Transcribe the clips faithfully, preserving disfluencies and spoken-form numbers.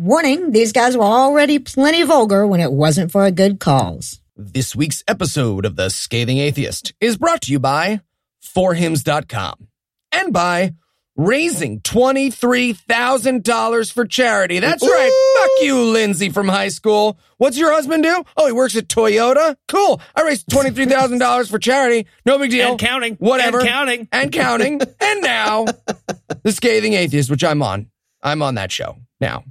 Warning, these guys were already plenty vulgar when it wasn't for a good cause. This week's episode of The Scathing Atheist is brought to you by For Hims dot com and by raising twenty-three thousand dollars for charity. That's Ooh. right. Fuck you, Lindsay from high school. What's your husband do? Oh, he works at Toyota? Cool. I raised twenty-three thousand dollars for charity. No big deal. And counting. Whatever. And counting. And counting. And now, The Scathing Atheist, which I'm on. I'm on that show now.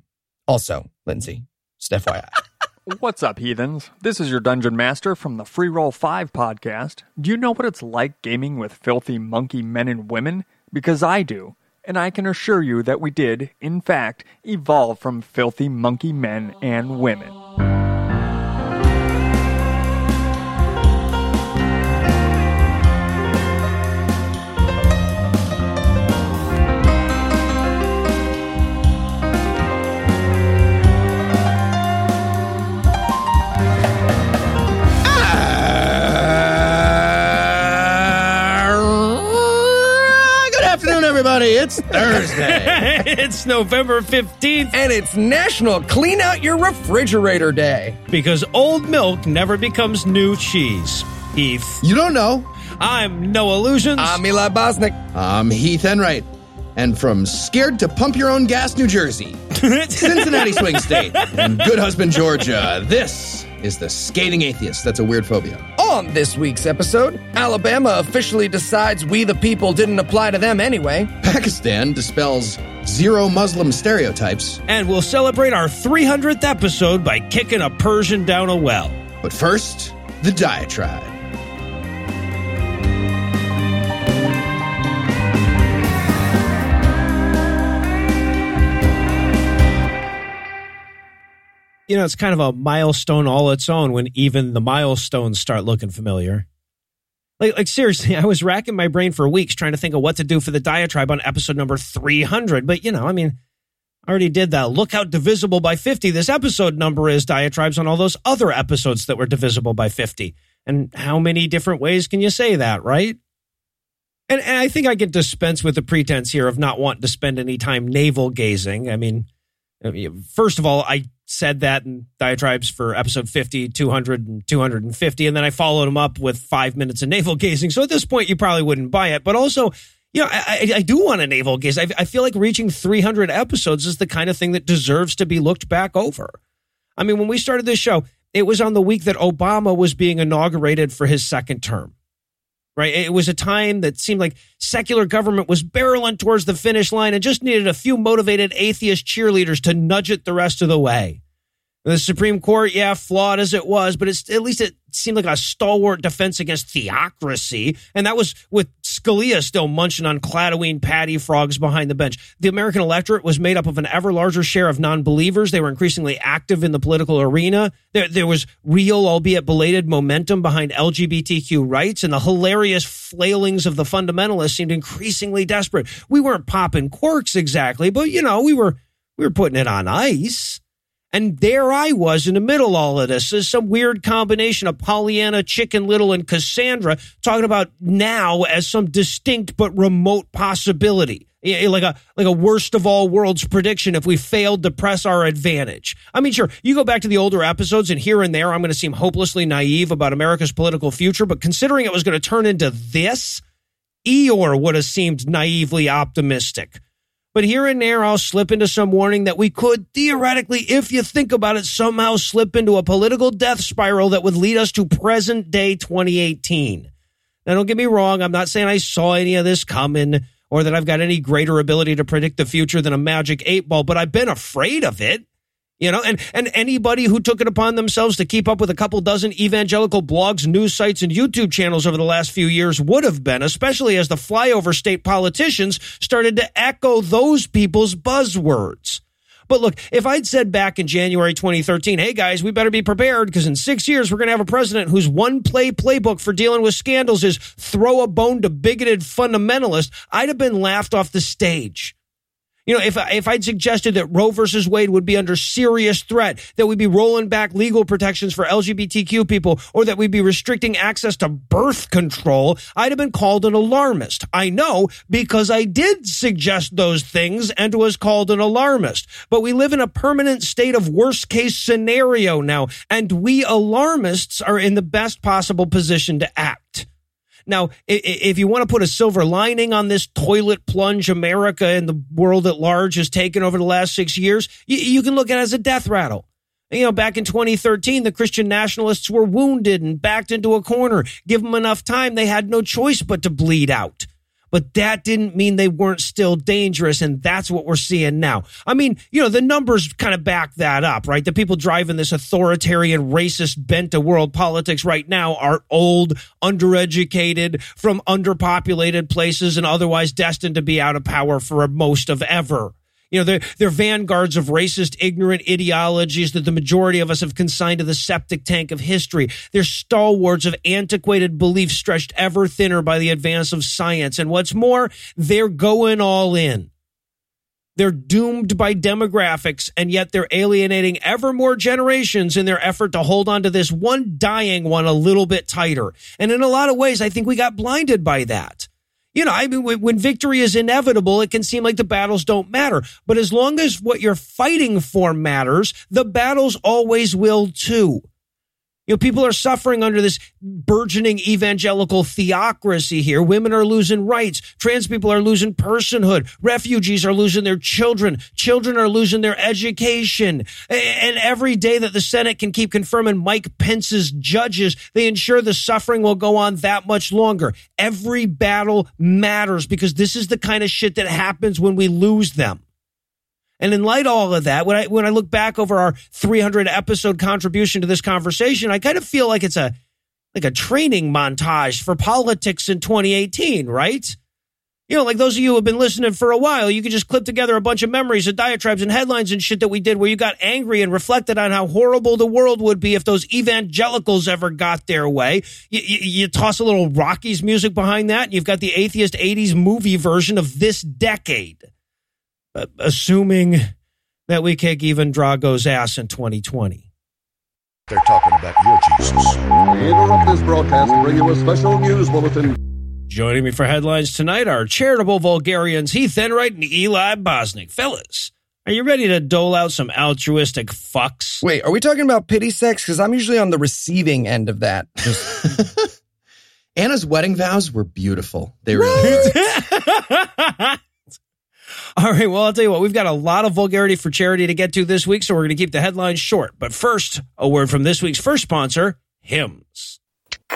Also, Lindsay, just F Y I. What's up, heathens? This is your Dungeon Master from the Free Roll five podcast. Do you know what it's like gaming with filthy monkey men and women? Because I do, and I can assure you that we did, in fact, evolve from filthy monkey men and women. It's Thursday. It's November fifteenth. And it's National Clean Out Your Refrigerator Day. Because old milk never becomes new cheese. Heath. You don't know. I'm No Illusions. I'm Eli Bosnick. I'm Heath Enright. And from Scared to Pump Your Own Gas, New Jersey, Cincinnati Swing State, and Good Husband, Georgia, this is The Scathing Atheist. That's a weird phobia. On this week's episode, Alabama officially decides we the people didn't apply to them anyway. Pakistan dispels zero Muslim stereotypes. And we'll celebrate our three hundredth episode by kicking a Persian down a well. But first, the diatribe. You know, it's kind of a milestone all its own when even the milestones start looking familiar. Like, like seriously, I was racking my brain for weeks trying to think of what to do for the diatribe on episode number three hundred. But, you know, I mean, I already did that. Look how divisible by fifty this episode number is, diatribes on all those other episodes that were divisible by fifty. And how many different ways can you say that, right? And, and I think I can dispense with the pretense here of not wanting to spend any time navel-gazing. I mean, first of all, I said that in diatribes for episode fifty, two hundred, and two hundred fifty, and then I followed them up with five minutes of navel gazing. So at this point, you probably wouldn't buy it. But also, you know, I, I do want a navel gaze. I, I feel like reaching three hundred episodes is the kind of thing that deserves to be looked back over. I mean, when we started this show, it was on the week that Obama was being inaugurated for his second term. Right. It was a time that seemed like secular government was barreling towards the finish line and just needed a few motivated atheist cheerleaders to nudge it the rest of the way. And the Supreme Court, yeah, flawed as it was, but it's, at least it seemed like a stalwart defense against theocracy. And that was with Scalia still munching on Cladween patty frogs behind the bench. The American electorate was made up of an ever larger share of non-believers. They were increasingly active in the political arena. There, there was real, albeit belated, momentum behind L G B T Q rights, and the hilarious flailings of the fundamentalists seemed increasingly desperate. We weren't popping corks exactly, but, you know, we were we were putting it on ice. And there I was in the middle of all of this. There's some weird combination of Pollyanna, Chicken Little, and Cassandra talking about now as some distinct but remote possibility, like a like a worst of all worlds prediction if we failed to press our advantage. I mean, sure, you go back to the older episodes and here and there I'm going to seem hopelessly naive about America's political future, but considering it was going to turn into this, Eeyore would have seemed naively optimistic. But here and there, I'll slip into some warning that we could theoretically, if you think about it, somehow slip into a political death spiral that would lead us to present day twenty eighteen. Now, don't get me wrong. I'm not saying I saw any of this coming or that I've got any greater ability to predict the future than a magic eight ball, but I've been afraid of it. You know, and, and anybody who took it upon themselves to keep up with a couple dozen evangelical blogs, news sites, and YouTube channels over the last few years would have been, especially as the flyover state politicians started to echo those people's buzzwords. But look, if I'd said back in January twenty thirteen, hey guys, we better be prepared because in six years we're going to have a president whose one play playbook for dealing with scandals is throw a bone to bigoted fundamentalists, I'd have been laughed off the stage. You know, if, if I'd suggested that Roe versus Wade would be under serious threat, that we'd be rolling back legal protections for L G B T Q people, or that we'd be restricting access to birth control, I'd have been called an alarmist. I know, because I did suggest those things and was called an alarmist. But we live in a permanent state of worst case scenario now, and we alarmists are in the best possible position to act. Now, if you want to put a silver lining on this toilet plunge America and the world at large has taken over the last six years, you can look at it as a death rattle. You know, back in twenty thirteen, the Christian nationalists were wounded and backed into a corner. Give them enough time, they had no choice but to bleed out. But that didn't mean they weren't still dangerous, and that's what we're seeing now. I mean, you know, the numbers kind of back that up, right? The people driving this authoritarian, racist bent to world politics right now are old, undereducated, from underpopulated places, and otherwise destined to be out of power for most of ever. You know, they're, they're vanguards of racist, ignorant ideologies that the majority of us have consigned to the septic tank of history. They're stalwarts of antiquated beliefs stretched ever thinner by the advance of science. And what's more, they're going all in. They're doomed by demographics, and yet they're alienating ever more generations in their effort to hold on to this one dying one a little bit tighter. And in a lot of ways, I think we got blinded by that. You know, I mean, when victory is inevitable, it can seem like the battles don't matter. But as long as what you're fighting for matters, the battles always will, too. You know, people are suffering under this burgeoning evangelical theocracy here. Women are losing rights. Trans people are losing personhood. Refugees are losing their children. Children are losing their education. And every day that the Senate can keep confirming Mike Pence's judges, they ensure the suffering will go on that much longer. Every battle matters, because this is the kind of shit that happens when we lose them. And in light of all of that, when I when I look back over our three hundred episode contribution to this conversation, I kind of feel like it's a like a training montage for politics in twenty eighteen, right? You know, like those of you who have been listening for a while, you can just clip together a bunch of memories of diatribes and headlines and shit that we did, where you got angry and reflected on how horrible the world would be if those evangelicals ever got their way. You, you, you toss a little Rockies music behind that, and you've got the atheist eighties movie version of this decade. Assuming that we kick even Drago's ass in twenty twenty. They're talking about your Jesus. We interrupt this broadcast and bring you a special news bulletin. Joining me for headlines tonight are charitable vulgarians Heath Enright and Eli Bosnick. Fellas, are you ready to dole out some altruistic fucks? Wait, are we talking about pity sex? Because I'm usually on the receiving end of that. Just... Anna's wedding vows were beautiful. They were. Right? All right, well, I'll tell you what, we've got a lot of vulgarity for charity to get to this week, so we're going to keep the headlines short. But first, a word from this week's first sponsor, Hims. Uh,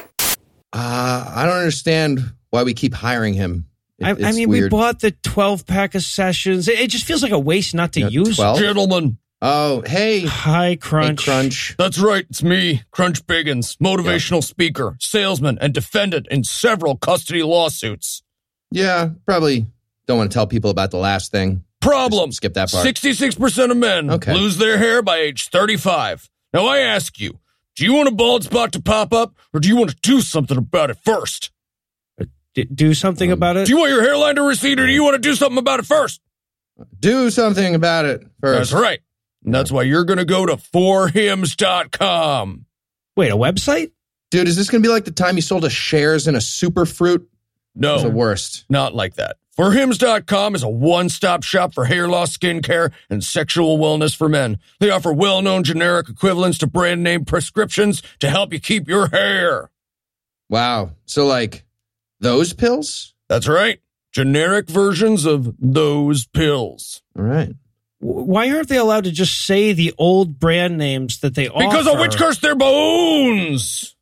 I don't understand why we keep hiring him. It, I, I mean, weird. We bought the twelve pack of sessions. It, it just feels like a waste not to use it. Gentlemen. Oh, hey. Hi, Crunch. Hey, Crunch. That's right, it's me, Crunch Biggins, motivational yeah. speaker, salesman, and defendant in several custody lawsuits. Yeah, probably... Don't want to tell people about the last thing. Problem. Just skip that part. sixty-six percent of men okay. lose their hair by age thirty-five. Now, I ask you, do you want a bald spot to pop up, or do you want to do something about it first? D- do something um, about it? Do you want your hairline to recede, or do you want to do something about it first? Do something about it first. That's right. And that's why you're going to go to for hims dot com. Wait, a website? Dude, is this going to be like the time you sold us shares in a super fruit? No. It's the worst. Not like that. for hims dot com is a one-stop shop for hair loss, skincare, and sexual wellness for men. They offer well-known generic equivalents to brand-name prescriptions to help you keep your hair. Wow. So, like, those pills? That's right. Generic versions of those pills. All right. Why aren't they allowed to just say the old brand names that they offer? Because of which curse their bones!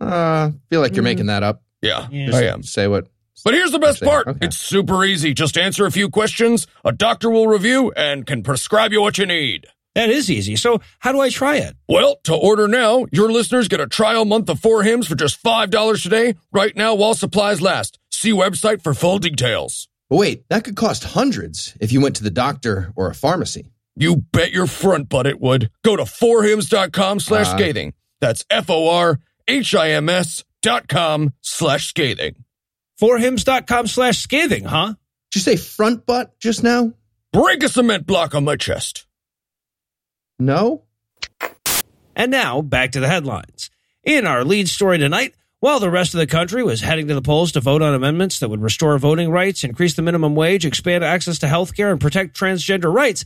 Uh, I feel like you're making that up. Yeah, yeah. I am. Say what... But here's the best part. Okay. It's super easy. Just answer a few questions, a doctor will review, and can prescribe you what you need. That is easy. So how do I try it? Well, to order now, your listeners get a trial month of ForHims for just five dollars today, right now while supplies last. See website for full details. But wait, that could cost hundreds if you went to the doctor or a pharmacy. You bet your front butt it would. Go to for hims dot com slash scathing. Uh, That's F O R H I M S dot com slash scathing. for hims dot com slash scathing, huh? Did you say front butt just now? break a cement block on my chest. No. And now, back to the headlines. In our lead story tonight, while the rest of the country was heading to the polls to vote on amendments that would restore voting rights, increase the minimum wage, expand access to health care, and protect transgender rights,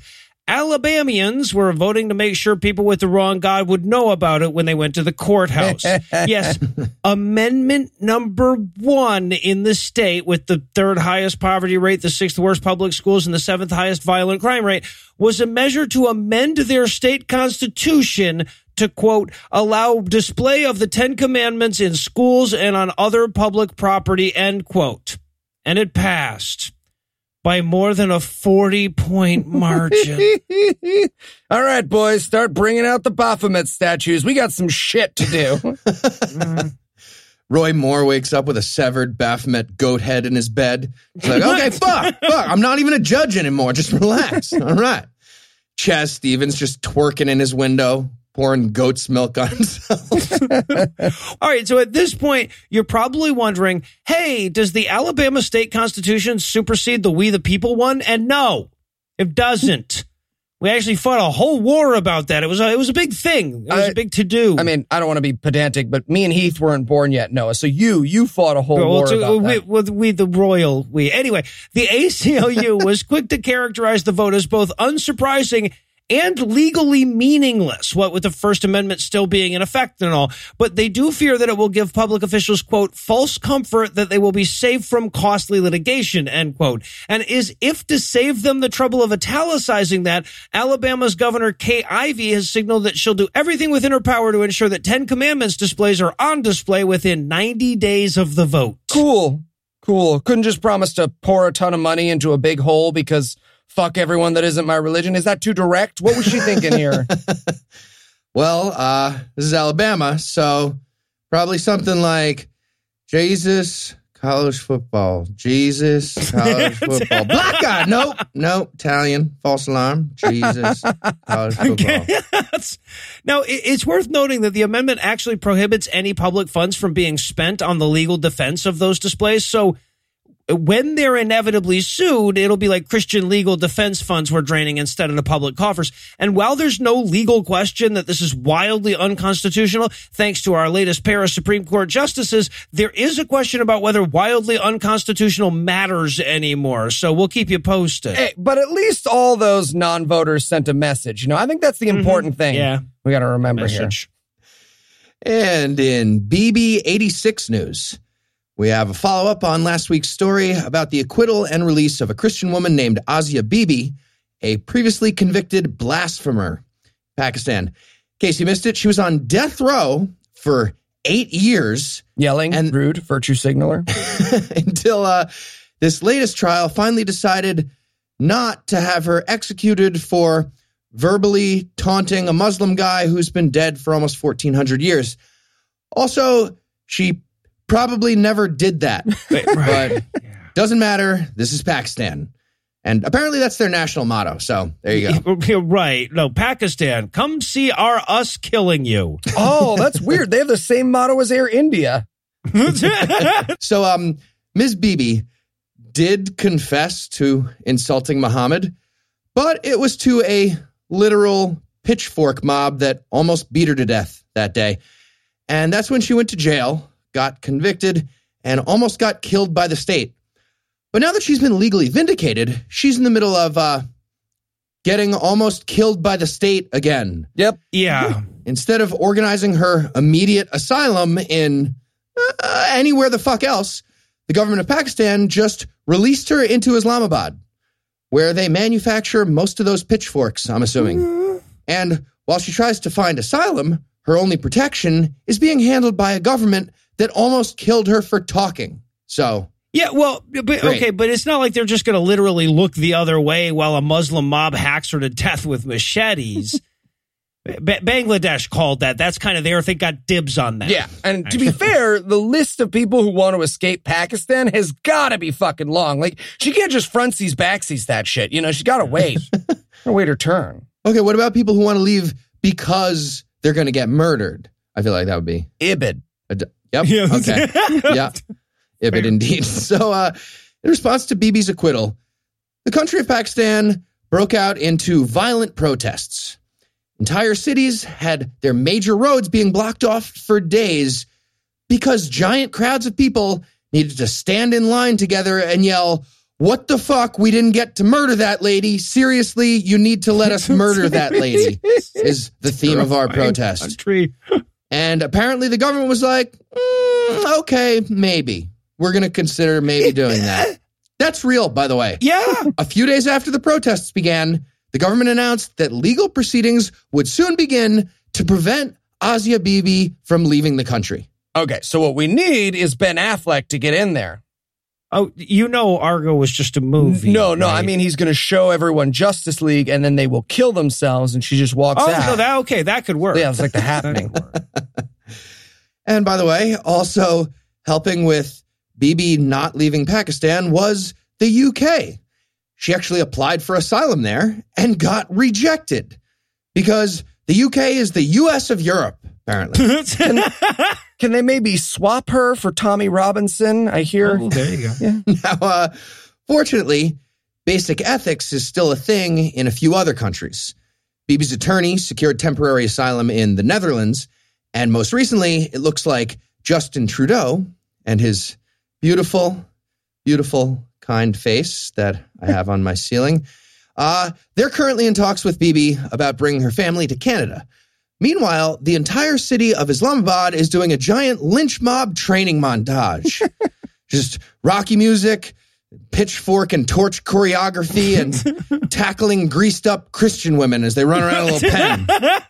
Alabamians were voting to make sure people with the wrong God would know about it when they went to the courthouse. Yes, amendment number one in the state with the third highest poverty rate, the sixth worst public schools, and the seventh highest violent crime rate was a measure to amend their state constitution to, quote, allow display of the Ten Commandments in schools and on other public property, end quote. And it passed. By more than a forty-point margin. All right, boys, start bringing out the Baphomet statues. We got some shit to do. mm. Roy Moore wakes up with a severed Baphomet goat head in his bed. He's like, okay, fuck, fuck. I'm not even a judge anymore. Just relax. All right. Chaz Stevens just twerking in his window, pouring goat's milk on himself. All right, so at this point, you're probably wondering, hey, does the Alabama state constitution supersede the We the People one? And no, it doesn't. We actually fought a whole war about that. It was a, it was a big thing. It was I, a big to-do. I mean, I don't want to be pedantic, but me and Heath weren't born yet, Noah. So you, you fought a whole well, war to, about we, that. With we, the royal we. Anyway, the A C L U was quick to characterize the vote as both unsurprising and legally meaningless, what with the First Amendment still being in effect and all. But they do fear that it will give public officials, quote, false comfort that they will be saved from costly litigation, end quote. And is if to save them the trouble of italicizing that, Alabama's Governor Kay Ivey has signaled that she'll do everything within her power to ensure that Ten Commandments displays are on display within ninety days of the vote. Cool. Cool. Couldn't just promise to pour a ton of money into a big hole because fuck everyone that isn't my religion. Is that too direct? What was she thinking here? Well, uh, this is Alabama, so probably something like Jesus, college football, Jesus, college football. Black guy, nope, nope, Italian, false alarm, Jesus, college football. Now, it's worth noting that the amendment actually prohibits any public funds from being spent on the legal defense of those displays, so when they're inevitably sued, it'll be like Christian legal defense funds were draining instead of the public coffers. And while there's no legal question that this is wildly unconstitutional, thanks to our latest pair of Supreme Court justices, there is a question about whether wildly unconstitutional matters anymore. So we'll keep you posted. Hey, but at least all those non-voters sent a message. You know, I think that's the important mm-hmm. thing yeah. we got to remember message. Here. And in B B eighty-six news, we have a follow-up on last week's story about the acquittal and release of a Christian woman named Asia Bibi, a previously convicted blasphemer in Pakistan. In case you missed it, she was on death row for eight years. Yelling, and rude, virtue signaler. Until uh, this latest trial finally decided not to have her executed for verbally taunting a Muslim guy who's been dead for almost fourteen hundred years. Also, she probably never did that, but doesn't matter. This is Pakistan. And apparently that's their national motto. So there you go. Right. No, Pakistan, come see our us killing you. Oh, that's weird. They have the same motto as Air India. So um, Miz Bibi did confess to insulting Muhammad, but it was to a literal pitchfork mob that almost beat her to death that day. And that's when she went to jail, got convicted, and almost got killed by the state. But now that she's been legally vindicated, she's in the middle of uh, getting almost killed by the state again. Yep. Yeah. Instead of organizing her immediate asylum in uh, anywhere the fuck else, the government of Pakistan just released her into Islamabad, where they manufacture most of those pitchforks, I'm assuming. Mm-hmm. And while she tries to find asylum, her only protection is being handled by a government that almost killed her for talking. So yeah, well, but, okay, but it's not like they're just going to literally look the other way while a Muslim mob hacks her to death with machetes. ba- Bangladesh called that. That's kind of their thing. Got dibs on that. Yeah, and to be fair, the list of people who want to escape Pakistan has got to be fucking long. Like, she can't just frontsies, backsies that shit. You know, she got to wait. Gotta wait her turn. Okay, what about people who want to leave because they're going to get murdered? I feel like that would be Ibid. Ad- Yep. Okay. Yeah. Ibid indeed. So uh, in response to Bibi's acquittal, the country of Pakistan broke out into violent protests. Entire cities had their major roads being blocked off for days because giant crowds of people needed to stand in line together and yell, "What the fuck? We didn't get to murder that lady. Seriously, you need to let us murder that lady," is the theme of our protest. And apparently the government was like, mm, okay, maybe. We're going to consider maybe doing that. That's real, by the way. Yeah. A few days after the protests began, the government announced that legal proceedings would soon begin to prevent Asia Bibi from leaving the country. Okay, so what we need is Ben Affleck to get in there. Oh, you know Argo was just a movie. No, no, right? I mean he's going to show everyone Justice League and then they will kill themselves and she just walks oh, out. Oh, no, that, okay, that could work. Yeah, it's like The Happening. And by the way, also helping with Bibi not leaving Pakistan was the U K. She actually applied for asylum there and got rejected because the U K is the U S of Europe, apparently. can, can they maybe swap her for Tommy Robinson? I hear. Oh, there you go. Yeah. Now, uh, fortunately, basic ethics is still a thing in a few other countries. Bibi's attorney secured temporary asylum in the Netherlands. And most recently, it looks like Justin Trudeau and his beautiful, beautiful, kind face that I have on my ceiling. Uh, they're currently in talks with Bibi about bringing her family to Canada. Meanwhile, the entire city of Islamabad is doing a giant lynch mob training montage. Just Rocky music, pitchfork and torch choreography, and tackling greased up Christian women as they run around with a little pen.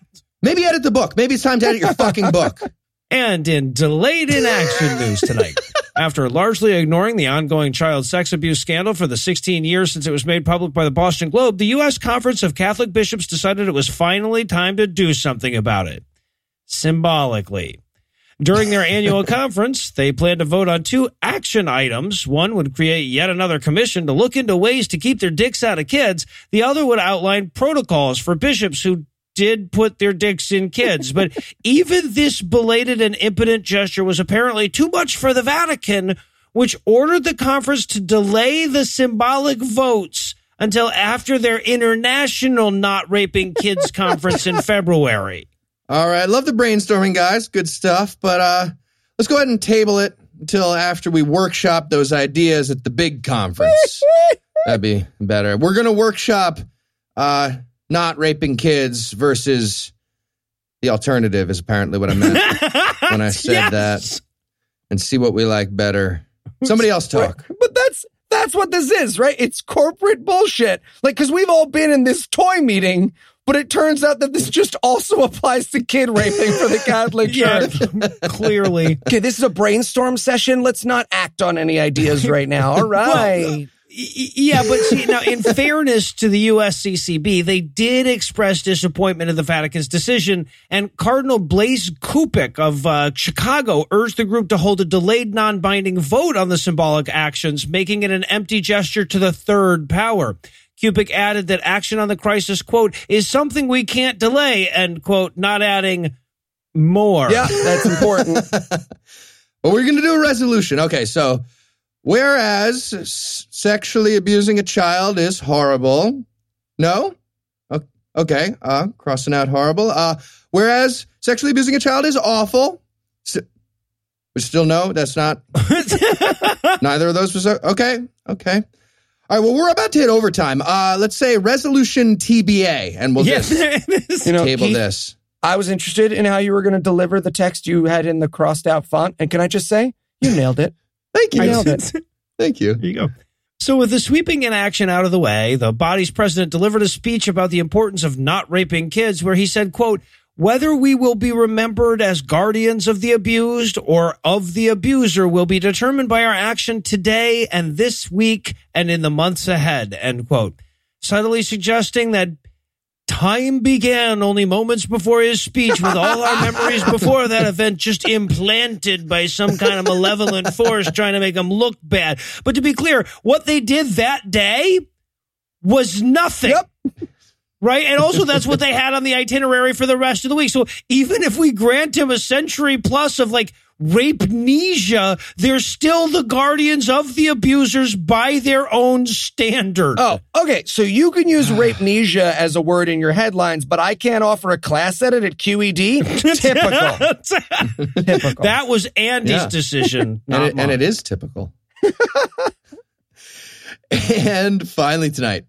Maybe edit the book. Maybe it's time to edit your fucking book. And in delayed in action news tonight, after largely ignoring the ongoing child sex abuse scandal for the sixteen years since it was made public by the Boston Globe, the U S Conference of Catholic Bishops decided it was finally time to do something about it. Symbolically. During their annual conference, they plan to vote on two action items. One would create yet another commission to look into ways to keep their dicks out of kids. The other would outline protocols for bishops who did put their dicks in kids, but even this belated and impotent gesture was apparently too much for the Vatican, which ordered the conference to delay the symbolic votes until after their international not raping kids conference in February. All right. Love the brainstorming, guys. Good stuff. But uh, let's go ahead and table it until after we workshop those ideas at the big conference. That'd be better. We're going to workshop... Uh, not raping kids versus the alternative is apparently what I meant when I said yes! that. And see what we like better. Somebody else talk. But that's that's what this is, right? It's corporate bullshit. Like, because we've all been in this toy meeting, but it turns out that this just also applies to kid raping for the Catholic Church. Yeah, clearly. Okay, this is a brainstorm session. Let's not act on any ideas right now. All right. Well, yeah, but see, now, in fairness to the U S C C B, they did express disappointment at the Vatican's decision, and Cardinal Blaise Kupik of uh, Chicago urged the group to hold a delayed non-binding vote on the symbolic actions, making it an empty gesture to the third power. Kupik added that action on the crisis, quote, is something we can't delay, end quote, not adding more. Yeah, that's important. Well, we're going to do a resolution. Okay, so... Whereas sexually abusing a child is horrible. No? Okay. Uh, crossing out horrible. Uh, whereas sexually abusing a child is awful. S- we still no, that's not. Neither of those was. Okay. Okay. All right. Well, we're about to hit overtime. Uh, let's say resolution T B A and we'll yeah, just you know, table he, this. I was interested in how you were going to deliver the text you had in the crossed out font. And can I just say you nailed it? Thank you. I nailed it. Thank you. There you go. So with the sweeping inaction out of the way, the body's president delivered a speech about the importance of not raping kids where he said, quote, whether we will be remembered as guardians of the abused or of the abuser will be determined by our action today and this week and in the months ahead, end quote. Subtly suggesting that time began only moments before his speech, with all our memories before that event just implanted by some kind of malevolent force trying to make him look bad. But to be clear, what they did that day was nothing. Yep. Right? And also that's what they had on the itinerary for the rest of the week. So even if we grant him a century plus of like rapenesia. They're still the guardians of the abusers by their own standard. Oh, okay. So you can use rapenesia as a word in your headlines, but I can't offer a class edit at Q E D? Typical. Typical. That was Andy's yeah. decision. Not and, it, and it is typical. And finally tonight,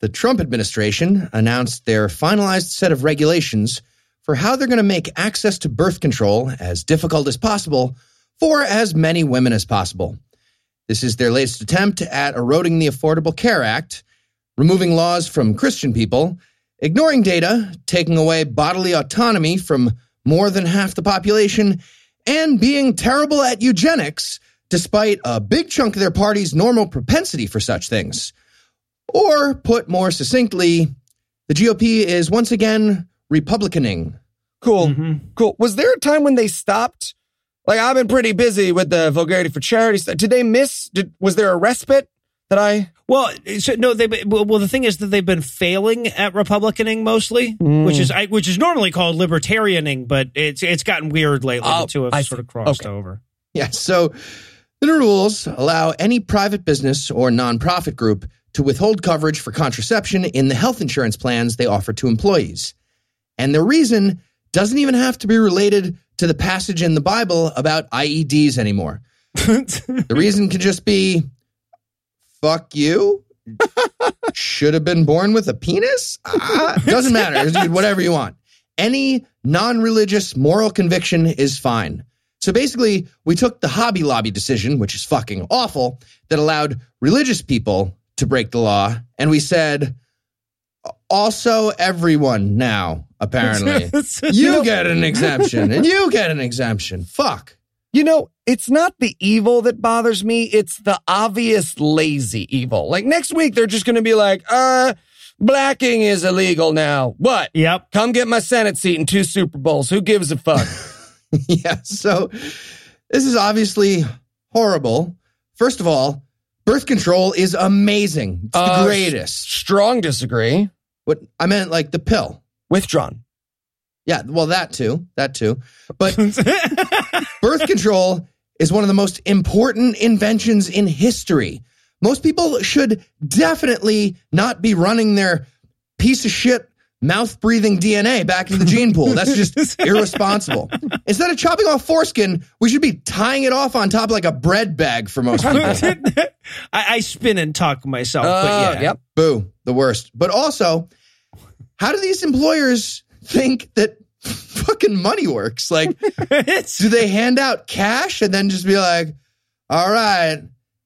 the Trump administration announced their finalized set of regulations for how they're going to make access to birth control as difficult as possible for as many women as possible. This is their latest attempt at eroding the Affordable Care Act, removing laws from Christian people, ignoring data, taking away bodily autonomy from more than half the population, and being terrible at eugenics, despite a big chunk of their party's normal propensity for such things. Or, put more succinctly, the G O P is once again Republicaning. Cool. Mm-hmm. Cool. Was there a time when they stopped? Like, I've been pretty busy with the Vulgarity for Charity stuff. Did they miss? Did, was there a respite that I... Well, so, no. They well, the thing is that they've been failing at Republicaning mostly, mm. which is I, which is normally called libertarianing, but it's it's gotten weird lately oh, to have I sort see. of crossed okay. over. Yeah, so the new rules allow any private business or nonprofit group to withhold coverage for contraception in the health insurance plans they offer to employees. And the reason doesn't even have to be related to the passage in the Bible about I E Ds anymore. The reason could just be, fuck you, should have been born with a penis? Ah, doesn't matter, whatever you want. Any non-religious moral conviction is fine. So basically, we took the Hobby Lobby decision, which is fucking awful, that allowed religious people to break the law, and we said... Also, everyone now, apparently. You get an exemption, and you get an exemption. Fuck. You know, it's not the evil that bothers me. It's the obvious lazy evil. Like, next week, they're just going to be like, uh, blacking is illegal now. What? Yep. Come get my Senate seat in two Super Bowls. Who gives a fuck? Yeah, so this is obviously horrible. First of all, birth control is amazing. It's uh, the greatest. Strong disagree. What I meant, like the pill. Withdrawn. Yeah, well, that too. That too. But birth control is one of the most important inventions in history. Most people should definitely not be running their piece of shit, mouth-breathing D N A back into the gene pool. That's just irresponsible. Instead of chopping off foreskin, we should be tying it off on top like a bread bag for most people. I, I spin and talk myself, uh, but yeah. Yep. Boo, the worst. But also, how do these employers think that fucking money works? Like, do they hand out cash and then just be like, all right,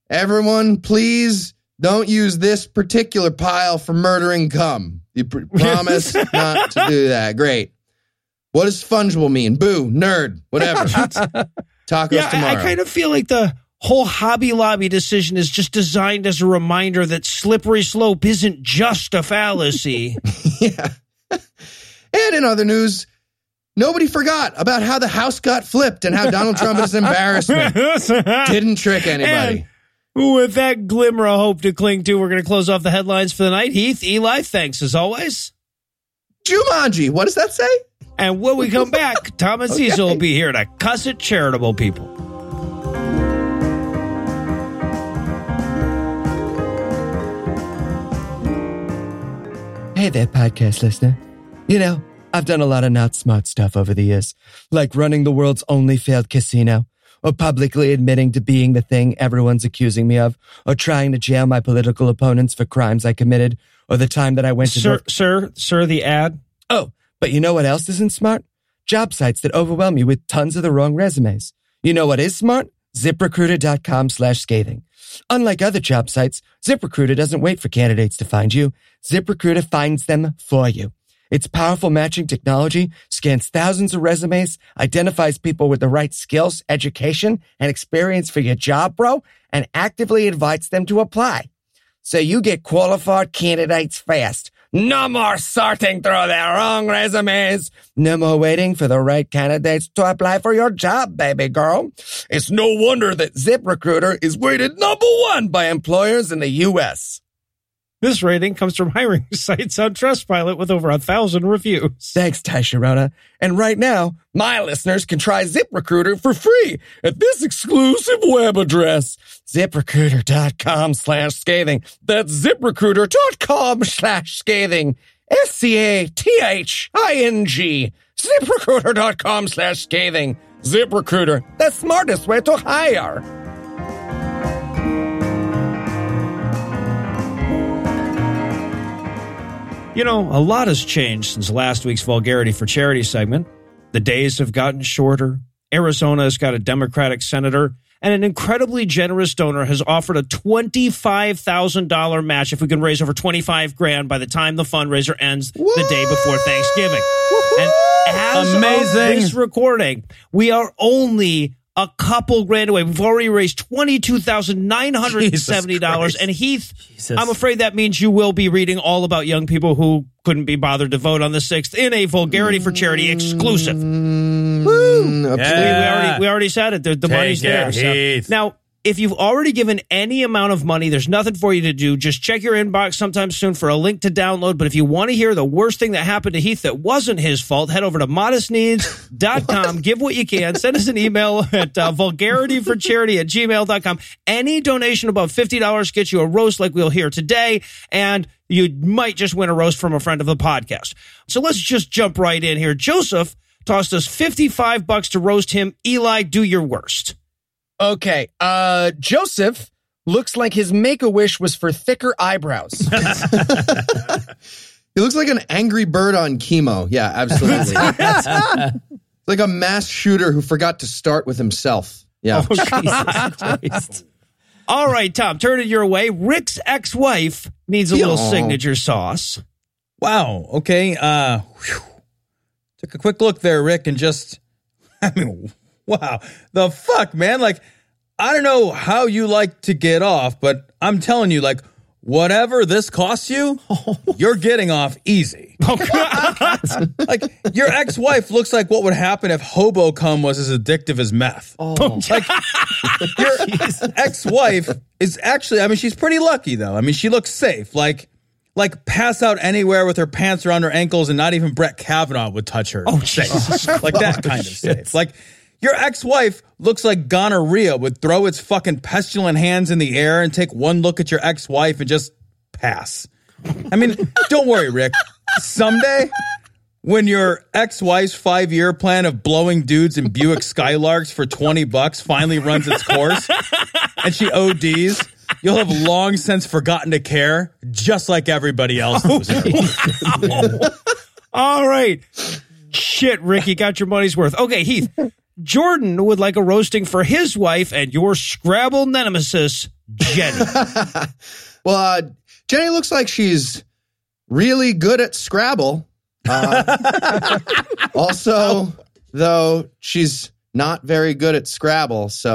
everyone, please don't use this particular pile for murdering cum. You pr- promise not to do that. Great. What does fungible mean? Boo, nerd, whatever. Tacos yeah, tomorrow. I, I kind of feel like the whole Hobby Lobby decision is just designed as a reminder that slippery slope isn't just a fallacy. Yeah. And in other news, nobody forgot about how the House got flipped and how Donald Trump is an embarrassment. Didn't trick anybody. And- With that glimmer of hope to cling to, we're going to close off the headlines for the night. Heath, Eli, thanks as always. Jumanji, what does that say? And when we come back, Thomas okay. Easel will be here to cuss at charitable people. Hey there, podcast listener. You know, I've done a lot of not smart stuff over the years, like running the world's only failed casino, or publicly admitting to being the thing everyone's accusing me of, or trying to jail my political opponents for crimes I committed, or the time that I went to... Sir, work. sir, sir, the ad. Oh, but you know what else isn't smart? Job sites that overwhelm you with tons of the wrong resumes. You know what is smart? ZipRecruiter.com slash scathing. Unlike other job sites, ZipRecruiter doesn't wait for candidates to find you. ZipRecruiter finds them for you. Its powerful matching technology scans thousands of resumes, identifies people with the right skills, education, and experience for your job, bro, and actively invites them to apply. So you get qualified candidates fast. No more sorting through their wrong resumes. No more waiting for the right candidates to apply for your job, baby girl. It's no wonder that ZipRecruiter is rated number one by employers in the U S This rating comes from hiring sites on Trustpilot with over a thousand reviews. Thanks, Taisharona. And right now, my listeners can try ZipRecruiter for free at this exclusive web address, ZipRecruiter.com slash scathing. That's ZipRecruiter.com slash scathing. S C A T H I N G. ZipRecruiter.com slash scathing. ZipRecruiter, the smartest way to hire. You know, a lot has changed since last week's Vulgarity for Charity segment. The days have gotten shorter. Arizona has got a Democratic senator, and an incredibly generous donor has offered a twenty-five thousand dollars match if we can raise over twenty-five grand by the time the fundraiser ends Woo! The day before Thanksgiving. Woo-hoo! And as Amazing. Of this recording, we are only a couple grand away. We've already raised twenty-two thousand nine hundred seventy dollars. And Heath, Jesus. I'm afraid that means you will be reading all about young people who couldn't be bothered to vote on the sixth in a Vulgarity for Charity exclusive. Mm, Woo! Okay. Yeah. We, we, already, we already said it. The, the money's there. So. Now, if you've already given any amount of money, there's nothing for you to do. Just check your inbox sometime soon for a link to download. But if you want to hear the worst thing that happened to Heath that wasn't his fault, head over to modest needs dot com. What? Give what you can. Send us an email at uh, vulgarityforcharity at gmail dot com. Any donation above fifty dollars gets you a roast like we'll hear today. And you might just win a roast from a friend of the podcast. So let's just jump right in here. Joseph tossed us fifty-five bucks to roast him. Eli, do your worst. Okay, uh, Joseph looks like his make-a-wish was for thicker eyebrows. He looks like an angry bird on chemo. Yeah, absolutely. Like a mass shooter who forgot to start with himself. Yeah. Oh, Jesus Christ. All right, Tom, turn it your way. Rick's ex-wife needs a Yo. little signature sauce. Wow, okay. Uh, whew. Took a quick look there, Rick, and just, I mean, wow, the fuck, man. Like, I don't know how you like to get off, but I'm telling you, like, whatever this costs you, you're getting off easy. Like, your ex-wife looks like what would happen if hobo cum was as addictive as meth. Oh. Like, your ex-wife is actually, I mean, she's pretty lucky, though. I mean, she looks safe. Like, like pass out anywhere with her pants around her ankles and not even Brett Kavanaugh would touch her. Oh, shit. Like, that kind of safe. Like, your ex-wife looks like gonorrhea would throw its fucking pestilent hands in the air and take one look at your ex-wife and just pass. I mean, don't worry, Rick. Someday, when your ex-wife's five-year plan of blowing dudes in Buick Skylarks for twenty bucks finally runs its course and she O Ds, you'll have long since forgotten to care, just like everybody else. Oh, wow. All right. Shit, Rick, you got your money's worth. Okay, Heath. Jordan would like a roasting for his wife and your Scrabble nemesis, Jenny. Well, uh, Jenny looks like she's really good at Scrabble. Uh, also, though, she's not very good at Scrabble, so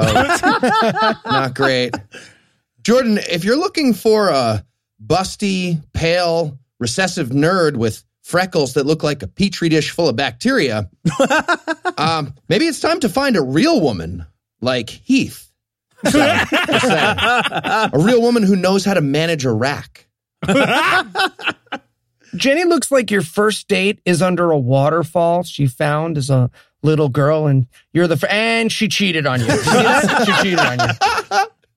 not great. Jordan, if you're looking for a busty, pale, recessive nerd with freckles that look like a petri dish full of bacteria, um, maybe it's time to find a real woman like Heath. So, a real woman who knows how to manage a rack. Jenny looks like your first date is under a waterfall she found as a little girl, and you're the fr- and she cheated on you. She cheated on you.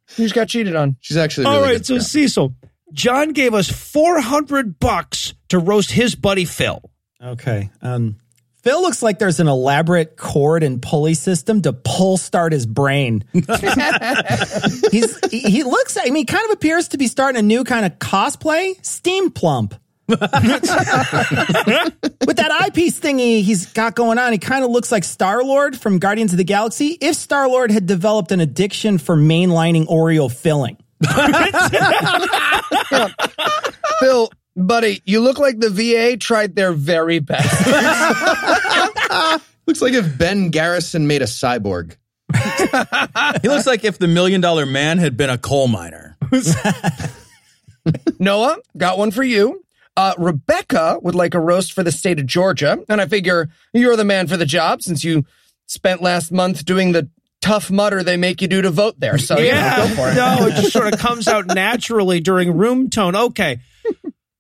She just got cheated on. She's actually really all right. Good so, Cecil. John gave us four hundred bucks to roast his buddy Phil. Okay. Um, Phil looks like there's an elaborate cord and pulley system to pull start his brain. He's he, he looks, I mean, he kind of appears to be starting a new kind of cosplay, Steam Plump. With that eyepiece thingy he's got going on, he kind of looks like Star-Lord from Guardians of the Galaxy if Star-Lord had developed an addiction for mainlining Oreo filling. Phil, buddy, you look like the V A tried their very best. Looks like if Ben Garrison made a cyborg. He looks like if the Million Dollar Man had been a coal miner. Noah, got one for you. Uh, Rebecca would like a roast for the state of Georgia, and I figure you're the man for the job since you spent last month doing the tough mutter they make you do to vote there. So yeah, you know, go for it. No, it just sort of comes out naturally during room tone. Okay.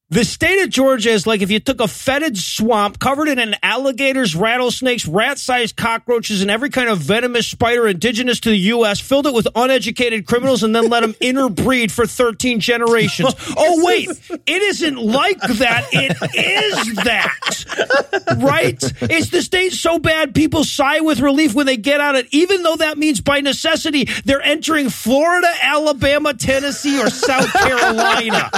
The state of Georgia is like if you took a fetid swamp covered in alligators, rattlesnakes, rat-sized cockroaches, and every kind of venomous spider indigenous to the U S, filled it with uneducated criminals, and then let them interbreed for thirteen generations. Oh, wait. It isn't like that. It is that. Right? It's the state so bad people sigh with relief when they get out of it, even though that means by necessity they're entering Florida, Alabama, Tennessee, or South Carolina.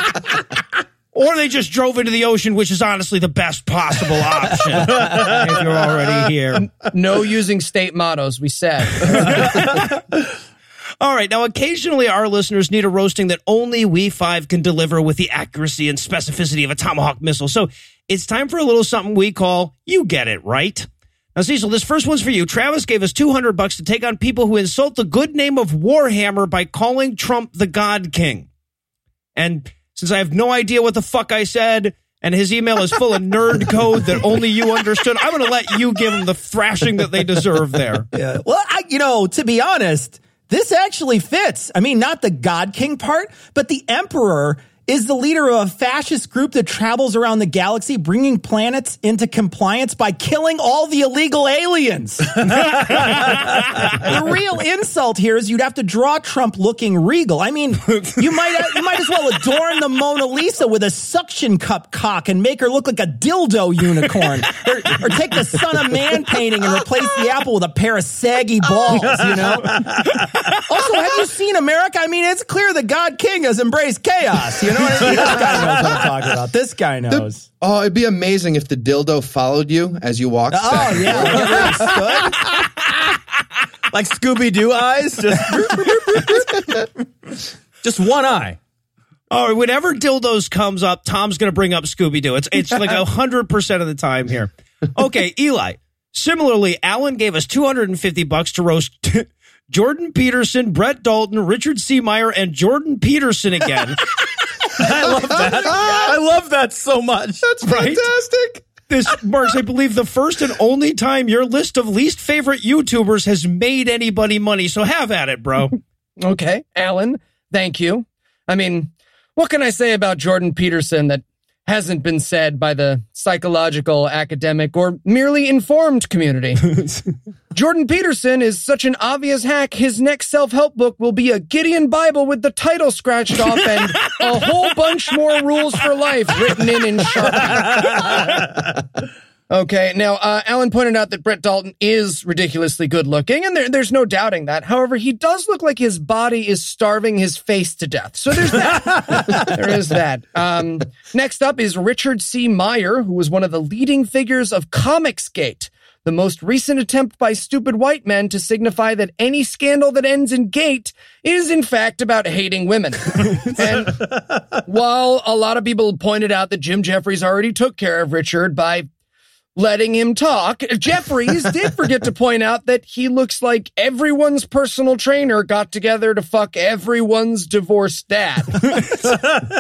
Or they just drove into the ocean, which is honestly the best possible option if you're already here. No using state mottos, we said. All right. Now, occasionally our listeners need a roasting that only we five can deliver with the accuracy and specificity of a Tomahawk missile. So it's time for a little something we call You Get It Right. Now, Cecil, this first one's for you. Travis gave us two hundred bucks to take on people who insult the good name of Warhammer by calling Trump the God King. And since I have no idea what the fuck I said, and his email is full of nerd code that only you understood, I'm going to let you give them the thrashing that they deserve there. Yeah. Well, I, you know, to be honest, this actually fits. I mean, not the God King part, but the Emperor is the leader of a fascist group that travels around the galaxy, bringing planets into compliance by killing all the illegal aliens. The real insult here is you'd have to draw Trump looking regal. I mean, you might you might as well adorn the Mona Lisa with a suction cup cock and make her look like a dildo unicorn. Or, or take the Son of Man painting and replace the apple with a pair of saggy balls, you know? Also, have you seen America? I mean, it's clear the God King has embraced chaos, you know? This guy knows what I'm talking about. This guy knows. The, oh, it'd be amazing if the dildo followed you as you walked. Oh, back. Yeah. Like Scooby-Doo eyes? Just, just one eye. All right, whenever dildos comes up, Tom's going to bring up Scooby-Doo. It's, it's like one hundred percent of the time here. Okay, Eli. Similarly, Alan gave us two hundred fifty bucks to roast t- Jordan Peterson, Brett Dalton, Richard Seameyer, and Jordan Peterson again. I love that. I love that so much. That's right? Fantastic. This marks, I believe, the first and only time your list of least favorite YouTubers has made anybody money. So have at it, bro. Okay, Alan, thank you. I mean, what can I say about Jordan Peterson that hasn't been said by the psychological, academic, or merely informed community? Jordan Peterson is such an obvious hack, his next self-help book will be a Gideon Bible with the title scratched off and a whole bunch more rules for life written in in Sharpie. Okay, now, uh, Alan pointed out that Brett Dalton is ridiculously good-looking, and there, there's no doubting that. However, he does look like his body is starving his face to death. So there's that. There is that. Um, next up is Richard C. Meyer, who was one of the leading figures of Comicsgate, the most recent attempt by stupid white men to signify that any scandal that ends in gate is, in fact, about hating women. And while a lot of people pointed out that Jim Jeffries already took care of Richard by letting him talk, Jeffries did forget to point out that he looks like everyone's personal trainer got together to fuck everyone's divorced dad.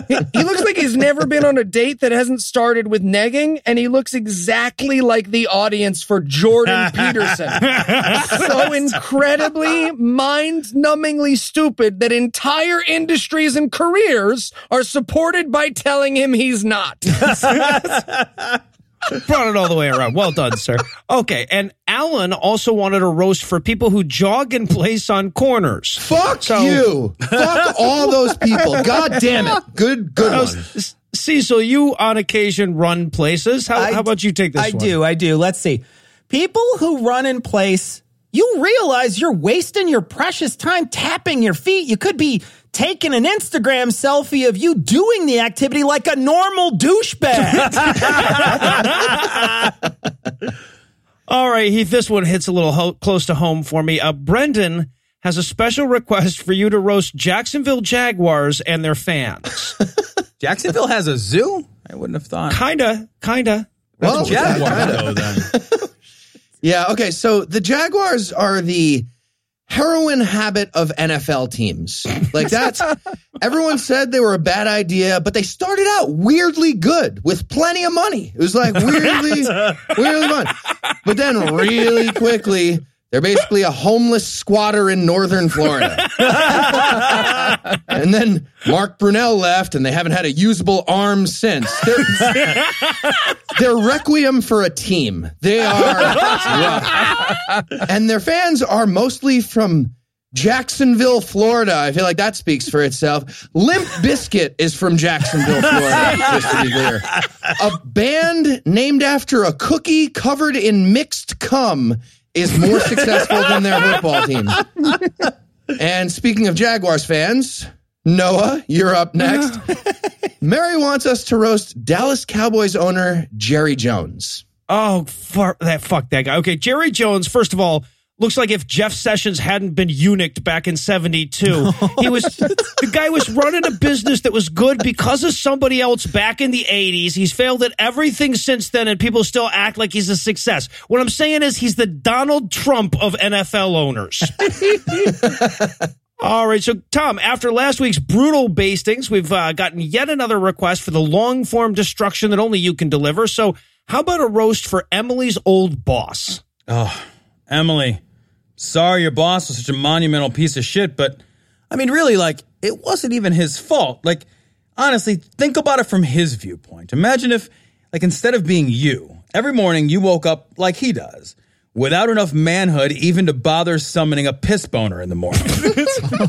he, he looks like he's never been on a date that hasn't started with negging, and he looks exactly like the audience for Jordan Peterson. So incredibly, mind-numbingly stupid that entire industries and careers are supported by telling him he's not. Brought it all the way around. Well done, sir. Okay, and Alan also wanted a roast for people who jog in place on corners. Fuck so, you. Fuck all those people. God damn it. Good, good uh, one. Cecil, you on occasion run places. How, I, how about you take this I one? I do, I do. Let's see. People who run in place, you realize you're wasting your precious time tapping your feet. You could be taking an Instagram selfie of you doing the activity like a normal douchebag. All right, Heath, this one hits a little ho- close to home for me. Uh, Brendan has a special request for you to roast Jacksonville Jaguars and their fans. Jacksonville has a zoo? I wouldn't have thought. Kinda, kinda. Well, Jaguar, then. Yeah, okay, so the Jaguars are the heroin habit of N F L teams. Like that's, everyone said they were a bad idea, but they started out weirdly good with plenty of money. It was like weirdly, weirdly fun. But then really quickly, They're basically a homeless squatter in northern Florida. And then Mark Brunell left, and they haven't had a usable arm since. They're, they're requiem for a team. They are rough. And their fans are mostly from Jacksonville, Florida. I feel like that speaks for itself. Limp Bizkit is from Jacksonville, Florida, just to be clear. A band named after a cookie covered in mixed cum is more successful than their football team. And speaking of Jaguars fans, Noah, you're up next. Mary wants us to roast Dallas Cowboys owner Jerry Jones. Oh, fuck that, fuck that guy. Okay, Jerry Jones, first of all, looks like if Jeff Sessions hadn't been eunuched back in seventy-two, he was the guy was running a business that was good because of somebody else back in the eighties. He's failed at everything since then, and people still act like he's a success. What I'm saying is he's the Donald Trump of N F L owners. All right, so, Tom, after last week's brutal bastings, we've uh, gotten yet another request for the long-form destruction that only you can deliver. So how about a roast for Emily's old boss? Oh, Emily. Sorry your boss was such a monumental piece of shit, but, I mean, really, like, it wasn't even his fault. Like, honestly, think about it from his viewpoint. Imagine if, like, instead of being you, every morning you woke up like he does, without enough manhood even to bother summoning a piss boner in the morning.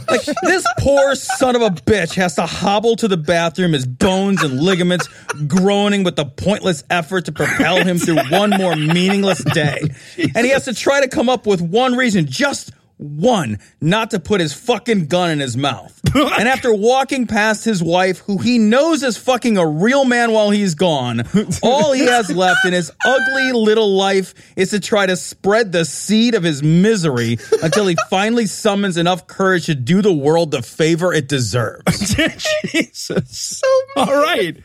Like, this poor son of a bitch has to hobble to the bathroom, his bones and ligaments groaning with the pointless effort to propel him through one more meaningless day. And he has to try to come up with one reason, just one, not to put his fucking gun in his mouth. And after walking past his wife, who he knows is fucking a real man while he's gone, all he has left in his ugly little life is to try to spread the seed of his misery until he finally summons enough courage to do the world the favor it deserves. Jesus. So all right.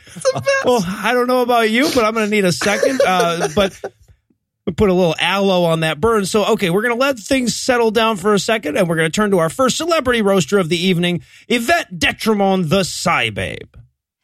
Well, I don't know about you, but I'm going to need a second. Uh, but... We put a little aloe on that burn. So, okay, we're going to let things settle down for a second, and we're going to turn to our first celebrity roaster of the evening, Yvette D'Entremont, the Sci Babe.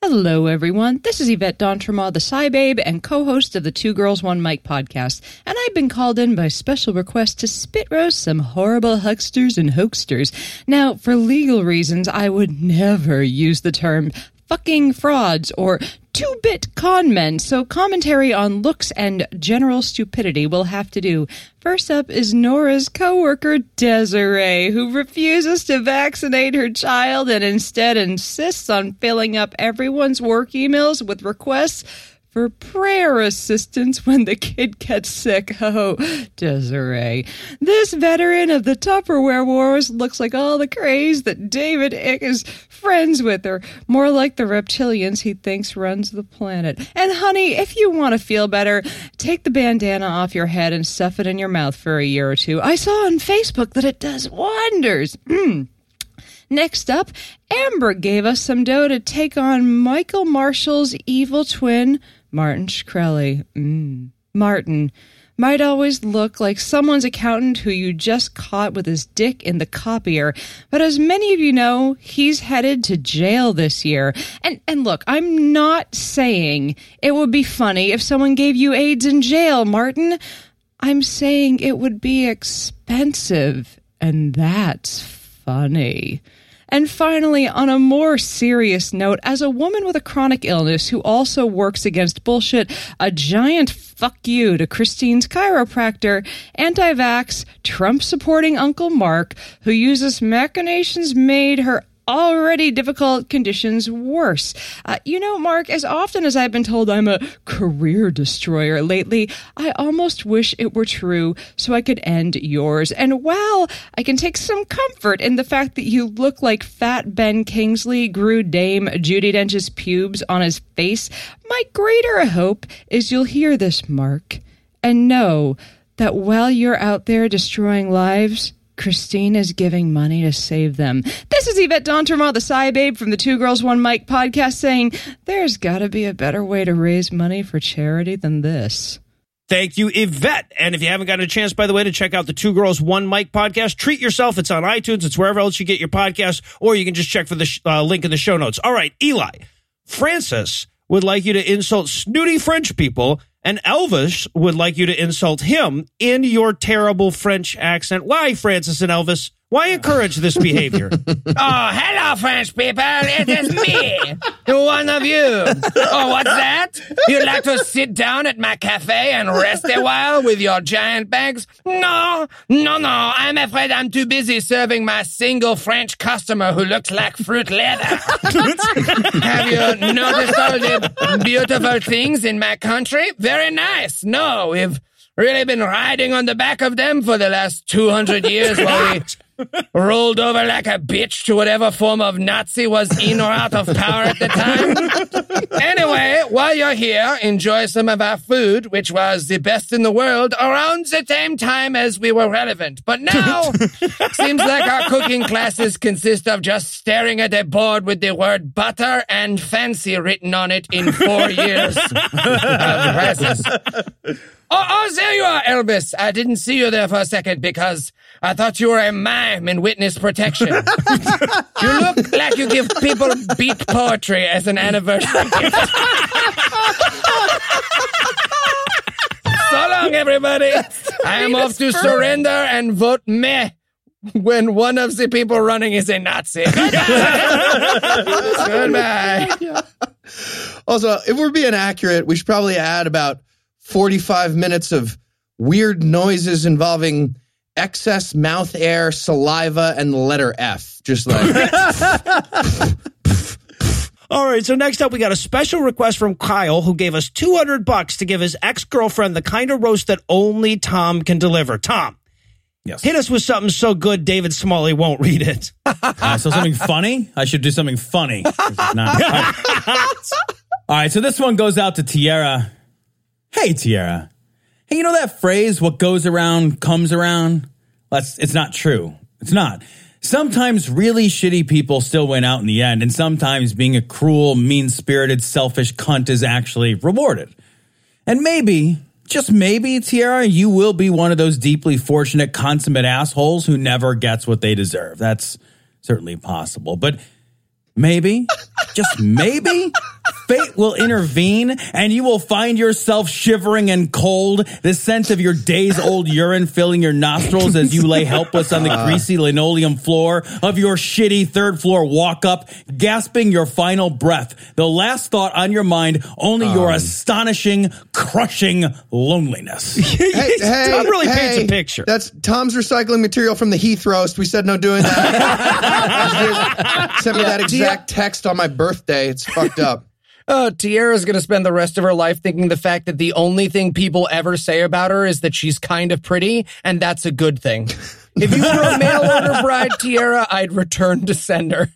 Hello, everyone. This is Yvette D'Entremont, the Sci Babe, and co-host of the Two Girls One Mic podcast. And I've been called in by special request to spit roast some horrible hucksters and hoaxsters. Now, for legal reasons, I would never use the term fucking frauds or two-bit con men, so commentary on looks and general stupidity will have to do. First up is Nora's coworker Desiree, who refuses to vaccinate her child and instead insists on filling up everyone's work emails with requests for prayer assistance when the kid gets sick. Oh, Desiree. This veteran of the Tupperware Wars looks like all the craze that David Icke is friends with, or more like the reptilians he thinks runs the planet. And honey, if you want to feel better, take the bandana off your head and stuff it in your mouth for a year or two. I saw on Facebook that it does wonders. Mm. Next up, Amber gave us some dough to take on Michael Marshall's evil twin, Martin Shkreli. Mm. Martin might always look like someone's accountant who you just caught with his dick in the copier, but as many of you know, he's headed to jail this year. And and look, I'm not saying it would be funny if someone gave you AIDS in jail, Martin. I'm saying it would be expensive, and that's funny. And finally, on a more serious note, as a woman with a chronic illness who also works against bullshit, a giant fuck you to Christine's chiropractor, anti-vax, Trump-supporting Uncle Mark, who uses machinations made her already difficult conditions worse. Uh, you know, Mark, as often as I've been told I'm a career destroyer lately, I almost wish it were true so I could end yours. And while I can take some comfort in the fact that you look like fat Ben Kingsley grew Dame Judi Dench's pubes on his face, my greater hope is you'll hear this, Mark, and know that while you're out there destroying lives, Christine is giving money to save them. This is Yvette D'Entremont, the Sci Babe from the Two Girls One Mic podcast, saying there's got to be a better way to raise money for charity than this. Thank you, Yvette. And if you haven't gotten a chance, by the way, to check out the Two Girls One Mic podcast, treat yourself. It's on iTunes. It's wherever else you get your podcast, or you can just check for the sh- uh, link in the show notes. All right, Eli, Francis would like you to insult snooty French people And Elvis would like you to insult him in your terrible French accent. Why, Francis and Elvis? Why encourage this behavior? Oh, hello, French people. It is me, one of you. Oh, what's that? You'd like to sit down at my cafe and rest a while with your giant bags? No, no, no. I'm afraid I'm too busy serving my single French customer who looks like fruit leather. Have you noticed all the beautiful things in my country? Very nice. No, we've really been riding on the back of them for the last two hundred years while we rolled over like a bitch to whatever form of Nazi was in or out of power at the time. Anyway, while you're here, enjoy some of our food, which was the best in the world around the same time as we were relevant. But now, seems like our cooking classes consist of just staring at a board with the word butter and fancy written on it in four years of classes. Oh, oh, there you are, Elvis. I didn't see you there for a second because I thought you were a mime in witness protection. You look like you give people beat poetry as an anniversary gift. So long, everybody. I am off to surrender and vote meh when one of the people running is a Nazi. Goodbye. Also, if we're being accurate, we should probably add about forty-five minutes of weird noises involving excess mouth air, saliva, and the letter F. Just like. All right, so next up, we got a special request from Kyle, who gave us two hundred bucks to give his ex-girlfriend the kind of roast that only Tom can deliver. Tom, yes. Hit us with something so good David Smalley won't read it. uh, so something funny? I should do something funny. Not- All right, so this one goes out to Tiara. Hey, Tiara. Hey, you know that phrase, what goes around comes around? That's, it's not true. It's not. Sometimes really shitty people still win out in the end, and sometimes being a cruel, mean-spirited, selfish cunt is actually rewarded. And maybe, just maybe, Tiara, you will be one of those deeply fortunate, consummate assholes who never gets what they deserve. That's certainly possible. But maybe, just maybe, fate will intervene, and you will find yourself shivering and cold, the scent of your days-old urine filling your nostrils as you lay helpless on the greasy linoleum floor of your shitty third-floor walk-up, gasping your final breath, the last thought on your mind, only um, your astonishing, crushing loneliness. Hey, hey, Tom really hey, paints a picture. That's Tom's recycling material from the Heath roast. We said no doing that. Send me that exact text on my birthday. It's fucked up. Oh, Tiara's going to spend the rest of her life thinking the fact that the only thing people ever say about her is that she's kind of pretty, and that's a good thing. If you were a mail-order bride, Tiara, I'd return to sender.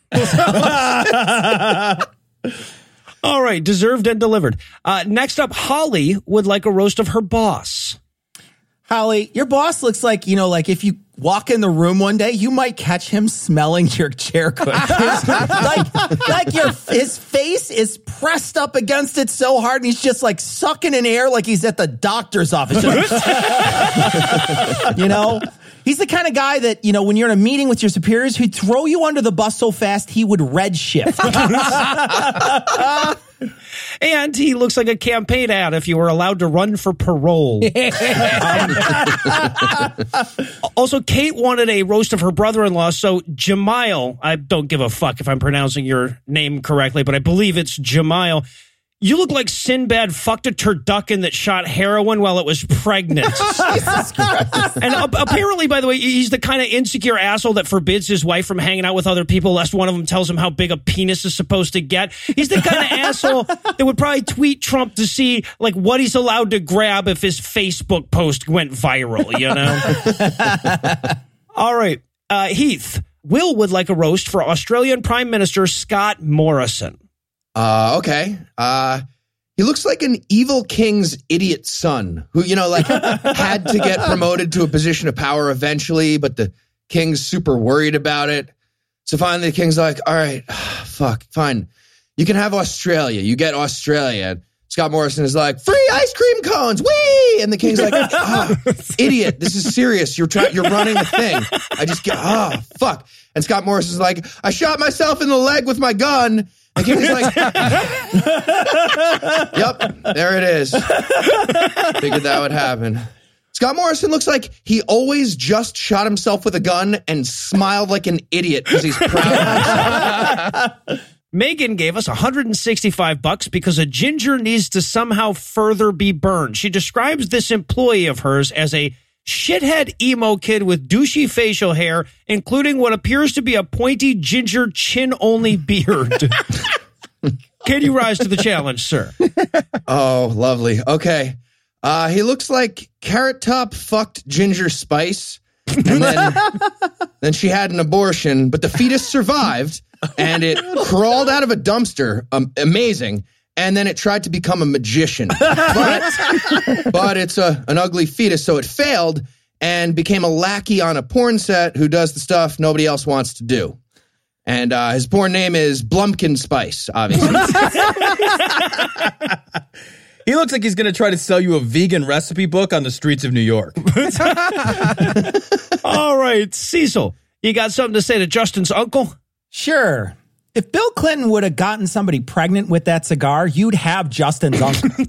All right, deserved and delivered. Uh, next up, Holly would like a roast of her boss. Holly, your boss looks like, you know, like if you walk in the room one day, you might catch him smelling your chair cushions. like, like your his face is pressed up against it so hard, and he's just like sucking in air like he's at the doctor's office. You know, he's the kind of guy that, you know, when you're in a meeting with your superiors, he'd throw you under the bus so fast he would redshift. And he looks like a campaign ad if you were allowed to run for parole. um, also, Kate wanted a roast of her brother-in-law, so Jamil, I don't give a fuck if I'm pronouncing your name correctly, but I believe it's Jamil. You look like Sinbad fucked a turducken that shot heroin while it was pregnant. Jesus Christ. And a- apparently, by the way, he's the kind of insecure asshole that forbids his wife from hanging out with other people lest one of them tells him how big a penis is supposed to get. He's the kind of asshole that would probably tweet Trump to see like what he's allowed to grab if his Facebook post went viral, you know? All right. Uh, Heath, Will would like a roast for Australian Prime Minister Scott Morrison. Uh, okay. Uh, he looks like an evil king's idiot son who, you know, like had to get promoted to a position of power eventually, but the king's super worried about it. So finally the king's like, all right, fuck, fine. You can have Australia. You get Australia. Scott Morrison is like, free ice cream cones. Whee! And the king's like, ah, idiot. This is serious. You're trying, you're running a thing. I just get, ah, fuck. And Scott Morrison's like, I shot myself in the leg with my gun. Like it was like, yep, there it is. Figured that would happen. Scott Morrison looks like he always just shot himself with a gun and smiled like an idiot because he's proud of himself. Megan gave us one hundred sixty-five bucks because a ginger needs to somehow further be burned. She describes this employee of hers as a shithead emo kid with douchey facial hair, including what appears to be a pointy ginger chin-only beard. Can you rise to the challenge, sir? Oh, lovely. Okay. Uh, he looks like Carrot Top fucked Ginger Spice. And then, then she had an abortion, but the fetus survived. And it crawled out of a dumpster. Um, amazing. And then it tried to become a magician. But, but it's a, an ugly fetus, so it failed and became a lackey on a porn set who does the stuff nobody else wants to do. And uh, his porn name is Blumpkin Spice, obviously. He looks like he's going to try to sell you a vegan recipe book on the streets of New York. All right, Cecil, you got something to say to Justin's uncle? Sure. If Bill Clinton would have gotten somebody pregnant with that cigar, you'd have Justin's uncle. But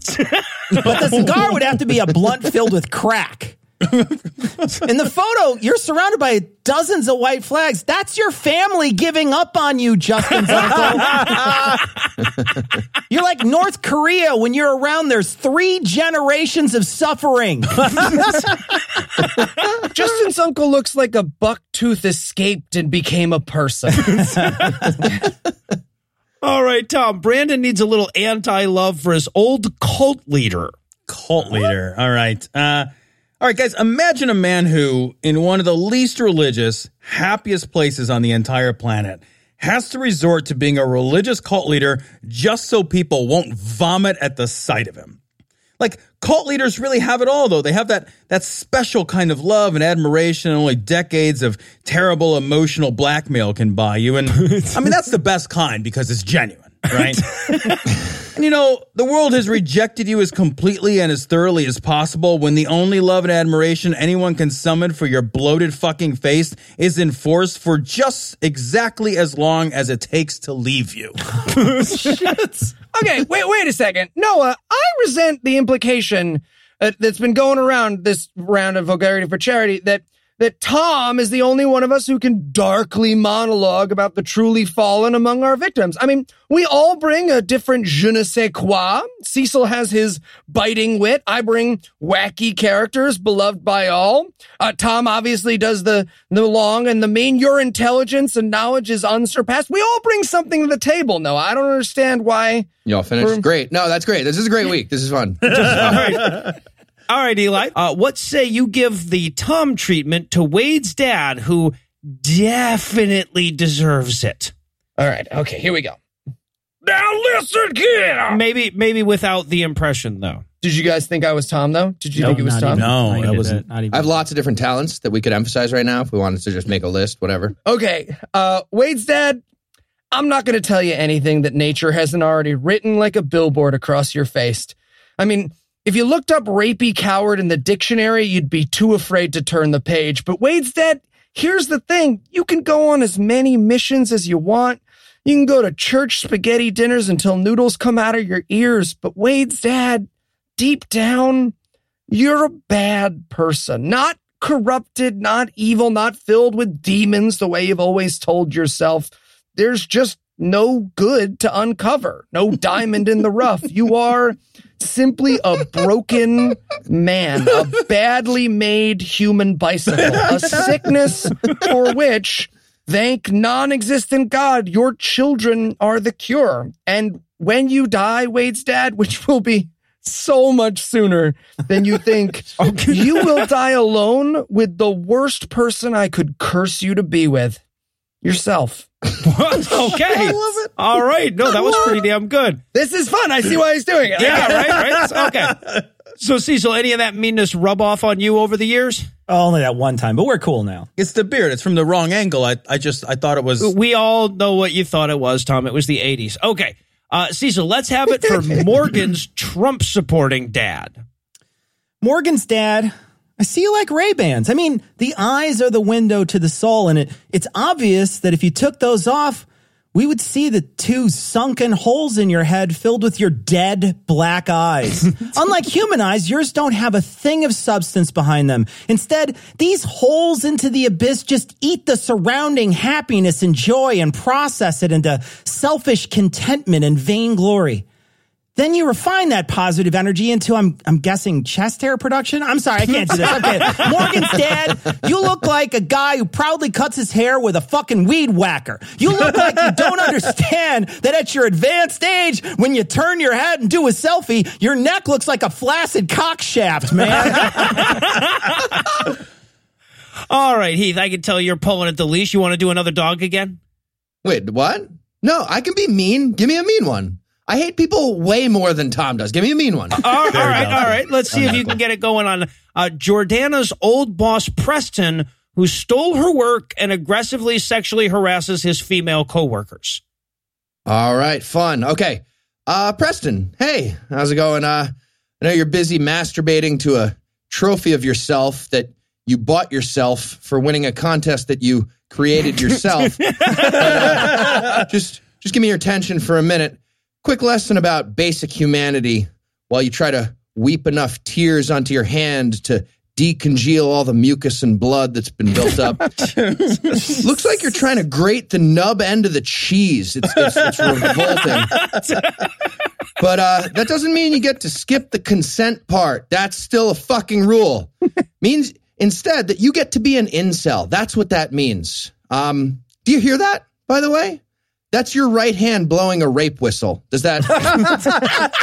the cigar would have to be a blunt filled with crack. In the photo, you're surrounded by dozens of white flags. That's your family giving up on you, Justin's uncle. You're like North Korea. When you're around, there's three generations of suffering. Justin's uncle looks like a bucktooth escaped and became a person. All right, Tom. Brandon needs a little anti-love for his old cult leader. Cult leader. All right. Uh, all right, guys. Imagine a man who, in one of the least religious, happiest places on the entire planet, has to resort to being a religious cult leader just so people won't vomit at the sight of him. Like, cult leaders really have it all, though. They have that that special kind of love and admiration only decades of terrible emotional blackmail can buy you. And, I mean, that's the best kind because it's genuine, right? And, you know, the world has rejected you as completely and as thoroughly as possible when the only love and admiration anyone can summon for your bloated fucking face is enforced for just exactly as long as it takes to leave you. Shit. Okay, wait, wait a second. Noah, I resent the implication uh, that's been going around this round of Vulgarity for Charity that that Tom is the only one of us who can darkly monologue about the truly fallen among our victims. I mean, we all bring a different je ne sais quoi. Cecil has his biting wit. I bring wacky characters beloved by all. Uh, Tom obviously does the, the long and the mean. Your intelligence and knowledge is unsurpassed. We all bring something to the table, Noah. I don't understand why. Y'all finished? We're... Great. No, that's great. This is a great week. This is fun. This is fun. All right, Eli, uh, what say you give the Tom treatment to Wade's dad, who definitely deserves it? All right. Okay, here we go. Now listen, kid. Maybe maybe without the impression, though. Did you guys think I was Tom, though? Did you no, think it was Tom? Even. No, I, that wasn't, not even. I have lots of different talents that we could emphasize right now if we wanted to just make a list, whatever. Okay. Uh, Wade's dad, I'm not going to tell you anything that nature hasn't already written like a billboard across your face. I mean... If you looked up rapey coward in the dictionary, you'd be too afraid to turn the page. But Wade's dad, here's the thing. You can go on as many missions as you want. You can go to church spaghetti dinners until noodles come out of your ears. But Wade's dad, deep down, you're a bad person. Not corrupted, not evil, not filled with demons the way you've always told yourself. There's just no good to uncover. No diamond in the rough. You are simply a broken man, a badly made human bicycle, a sickness for which, thank non-existent God, your children are the cure. And when you die, Wade's dad, which will be so much sooner than you think, okay, you will die alone with the worst person I could curse you to be with. Yourself. What? Okay. I love it. All right. No, that was pretty damn good. This is fun. I see why he's doing it. Yeah, right, right. Okay. So, Cecil, any of that meanness rub off on you over the years? Oh, only that one time, but we're cool now. It's the beard. It's from the wrong angle. I, I just, I thought it was. We all know what you thought it was, Tom. It was the eighties. Okay. Uh, Cecil, let's have it for Morgan's Trump-supporting dad. Morgan's dad. I see you like Ray-Bans. I mean, the eyes are the window to the soul, and it, it's obvious that if you took those off, we would see the two sunken holes in your head filled with your dead black eyes. Unlike human eyes, yours don't have a thing of substance behind them. Instead, these holes into the abyss just eat the surrounding happiness and joy and process it into selfish contentment and vainglory. Then you refine that positive energy into, I'm I'm guessing, chest hair production? I'm sorry, I can't do this. Okay. Morgan's dad, you look like a guy who proudly cuts his hair with a fucking weed whacker. You look like you don't understand that at your advanced age, when you turn your head and do a selfie, your neck looks like a flaccid cock shaft, man. All right, Heath, I can tell you're pulling at the leash. You want to do another dog again? Wait, what? No, I can be mean. Give me a mean one. I hate people way more than Tom does. Give me a mean one. All right, all right, all right. Let's see if you can get it going on uh, Jordana's old boss, Preston, who stole her work and aggressively sexually harasses his female coworkers. All right, fun. Okay. Uh, Preston, hey, how's it going? Uh, I know you're busy masturbating to a trophy of yourself that you bought yourself for winning a contest that you created yourself. and, uh, just, just give me your attention for a minute. Quick lesson about basic humanity while you try to weep enough tears onto your hand to decongeal all the mucus and blood that's been built up. Looks like you're trying to grate the nub end of the cheese. It's, it's, it's revolting. But uh, that doesn't mean you get to skip the consent part. That's still a fucking rule. Means instead that you get to be an incel. That's what that means. Um, do you hear that, by the way? That's your right hand blowing a rape whistle. Does that does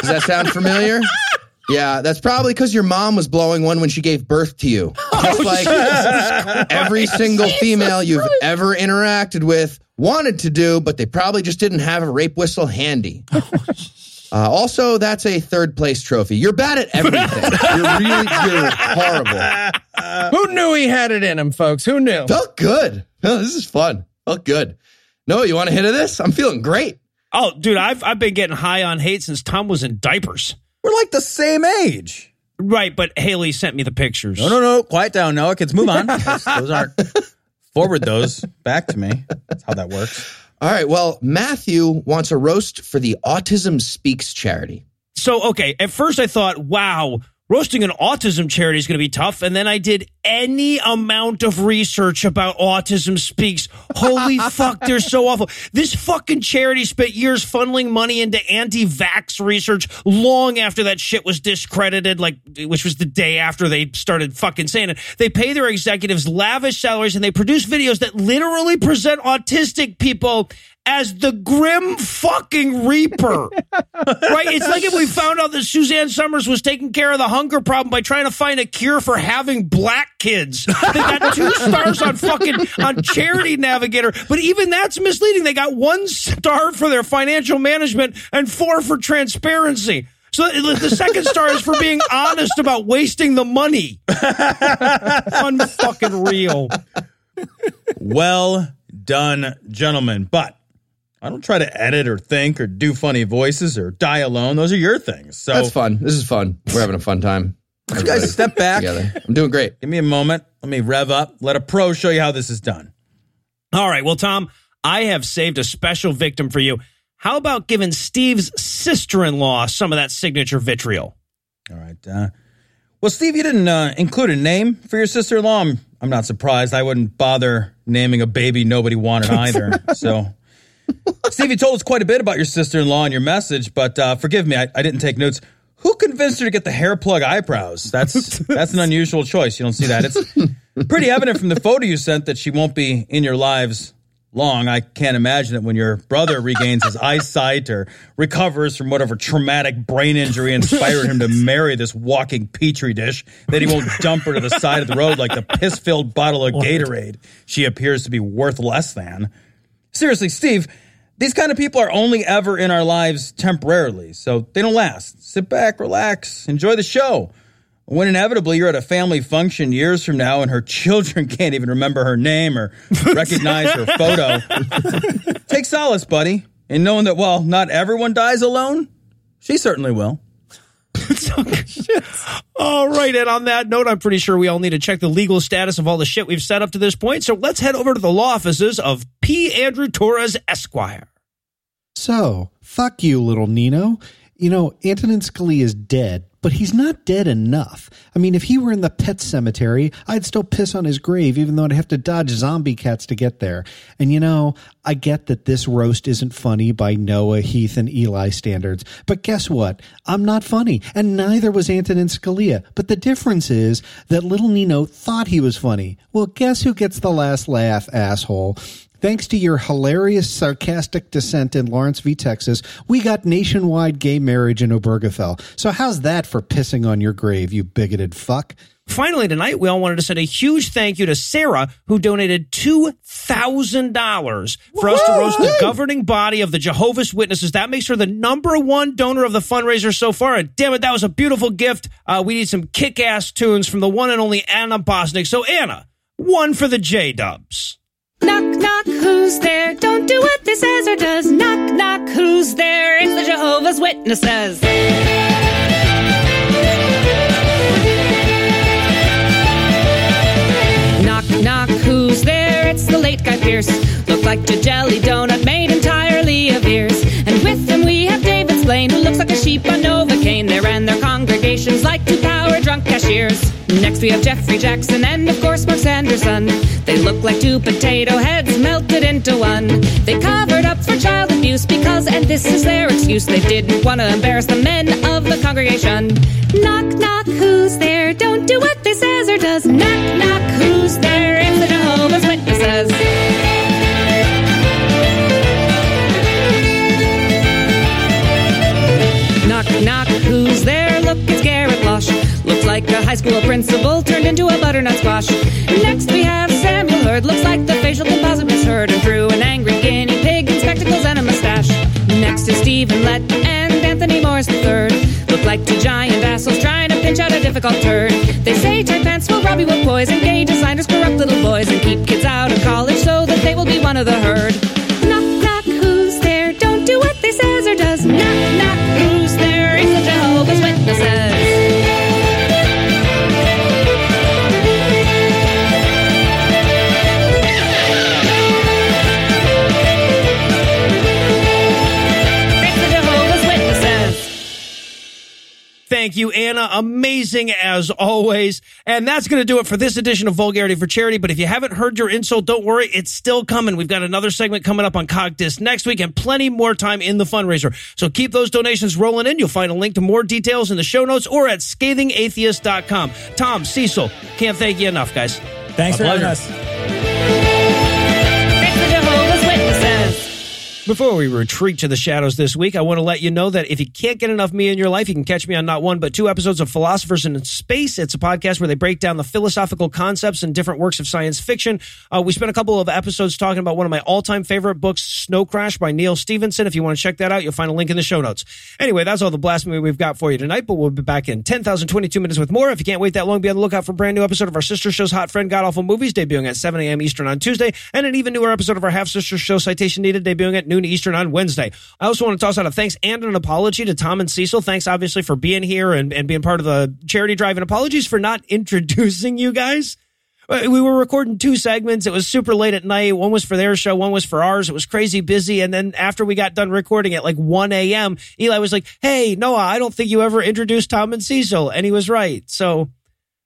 that sound familiar? Yeah, that's probably because your mom was blowing one when she gave birth to you. Just oh, like Jesus every Christ. Single Jesus female you've Christ. Ever interacted with wanted to do, but they probably just didn't have a rape whistle handy. uh, also, that's a third place trophy. You're bad at everything. You're really you're horrible. Uh, Who knew he had it in him, folks? Who knew? Felt good. Oh, this is fun. Felt good. No, you want a hit of this? I'm feeling great. Oh, dude, I've I've been getting high on hate since Tom was in diapers. We're like the same age. Right, but Haley sent me the pictures. No, no, no. Quiet down, Noah. Kids, move on. those, those aren't... Forward those back to me. That's how that works. All right, well, Matthew wants a roast for the Autism Speaks charity. So, okay, at first I thought, wow, roasting an autism charity is going to be tough. And then I did any amount of research about Autism Speaks. Holy fuck, they're so awful. This fucking charity spent years funneling money into anti-vax research long after that shit was discredited, like which was the day after they started fucking saying it. They pay their executives lavish salaries and they produce videos that literally present autistic people as the grim fucking reaper, right? It's like if we found out that Suzanne Summers was taking care of the hunger problem by trying to find a cure for having black kids. They got two stars on fucking on Charity Navigator, but even that's misleading. They got one star for their financial management and four for transparency. So the second star is for being honest about wasting the money. Unfucking real. Well done, gentlemen. But I don't try to edit or think or do funny voices or die alone. Those are your things. So that's fun. This is fun. We're having a fun time. You guys step back. Together. I'm doing great. Give me a moment. Let me rev up. Let a pro show you how this is done. All right. Well, Tom, I have saved a special victim for you. How about giving Steve's sister-in-law some of that signature vitriol? All right. Uh, well, Steve, you didn't uh, include a name for your sister-in-law. I'm, I'm not surprised. I wouldn't bother naming a baby nobody wanted either. So... Steve, you told us quite a bit about your sister-in-law in your message, but uh, forgive me, I, I didn't take notes. Who convinced her to get the hair plug eyebrows? That's that's an unusual choice. You don't see that. It's pretty evident from the photo you sent that she won't be in your lives long. I can't imagine it when your brother regains his eyesight or recovers from whatever traumatic brain injury inspired him to marry this walking Petri dish, that he won't dump her to the side of the road like the piss-filled bottle of Gatorade she appears to be worth less than. Seriously, Steve, these kind of people are only ever in our lives temporarily, so they don't last. Sit back, relax, enjoy the show. When inevitably you're at a family function years from now and her children can't even remember her name or recognize her photo, take solace, buddy, in knowing that while not everyone dies alone, she certainly will. All right, and on that note, I'm pretty sure we all need to check the legal status of all the shit we've set up to this point, so let's head over to the law offices of P. Andrew Torres, Esquire. So, fuck you, little Nino. You know, Antonin Scalia is dead, but he's not dead enough. I mean, if he were in the pet cemetery, I'd still piss on his grave, even though I'd have to dodge zombie cats to get there. And, you know, I get that this roast isn't funny by Noah, Heath, and Eli standards. But guess what? I'm not funny, and neither was Antonin Scalia. But the difference is that little Nino thought he was funny. Well, guess who gets the last laugh, asshole? Thanks to your hilarious, sarcastic dissent in Lawrence v. Texas, we got nationwide gay marriage in Obergefell. So how's that for pissing on your grave, you bigoted fuck? Finally tonight, we all wanted to send a huge thank you to Sarah, who donated two thousand dollars for Woo! us to roast the governing body of the Jehovah's Witnesses. That makes her the number one donor of the fundraiser so far. And damn it, that was a beautiful gift. Uh, we need some kick-ass tunes from the one and only Anna Bosnick. So Anna, one for the J-Dubs. Knock, knock, who's there? Don't do what this says or does. Knock, knock, who's there? It's the Jehovah's Witnesses. Knock, knock, who's there? It's the late Guy Pearce. Looked like a jelly donut made entirely of ears. And with him we have David Slane, who looks like a sheep on Novocaine. They ran their congregations like two power-drunk cashiers. Next we have Jeffrey Jackson and, of course, Mark Sanderson. They look like two potato heads melted into one. They covered up for child abuse because, and this is their excuse, they didn't want to embarrass the men of the congregation. Knock, knock, who's there? Don't do what they says or does. Knock, knock, who's there? It's the Jehovah's Witnesses. Knock, knock, who's there? Look, it's Garrett Lush. Looks like a high school principal turned into a butternut squash. Next we have Samuel Hurd. Looks like the facial composite was heard and through an angry guinea pig in spectacles and a mustache. Next is Stephen Lett and Anthony Morris the third. Look like two giant vassals trying to pinch out a difficult turd. They say tight pants will rob you of poise, and gay designers corrupt little boys and keep kids out of college so that they will be one of the herd. Knock, knock, who's there? Don't do what they says or does. Knock, knock. Thank you, Anna. Amazing as always. And that's going to do it for this edition of Vulgarity for Charity. But if you haven't heard your insult, don't worry. It's still coming. We've got another segment coming up on CogDisc next week and plenty more time in the fundraiser. So keep those donations rolling in. You'll find a link to more details in the show notes or at scathing atheist dot com. Tom, Cecil, can't thank you enough, guys. Thanks for having us. Before we retreat to the shadows this week, I want to let you know that if you can't get enough me in your life, you can catch me on not one, but two episodes of Philosophers in Space. It's a podcast where they break down the philosophical concepts and different works of science fiction. Uh, we spent a couple of episodes talking about one of my all-time favorite books, Snow Crash by Neil Stephenson. If you want to check that out, you'll find a link in the show notes. Anyway, that's all the blasphemy we've got for you tonight, but we'll be back in ten thousand twenty-two minutes with more. If you can't wait that long, be on the lookout for a brand new episode of our sister show's Hot Friend God Awful Movies, debuting at seven a.m. Eastern on Tuesday, and an even newer episode of our half-sister show Citation Needed, debuting at noon Eastern on Wednesday. I also want to toss out a thanks and an apology to Tom and Cecil. Thanks, obviously, for being here and, and being part of the charity drive, and apologies for not introducing you guys. We were recording two segments. It was super late at night. One was for their show. One was for ours. It was crazy busy. And then after we got done recording at like one a.m., Eli was like, hey, Noah, I don't think you ever introduced Tom and Cecil. And he was right. So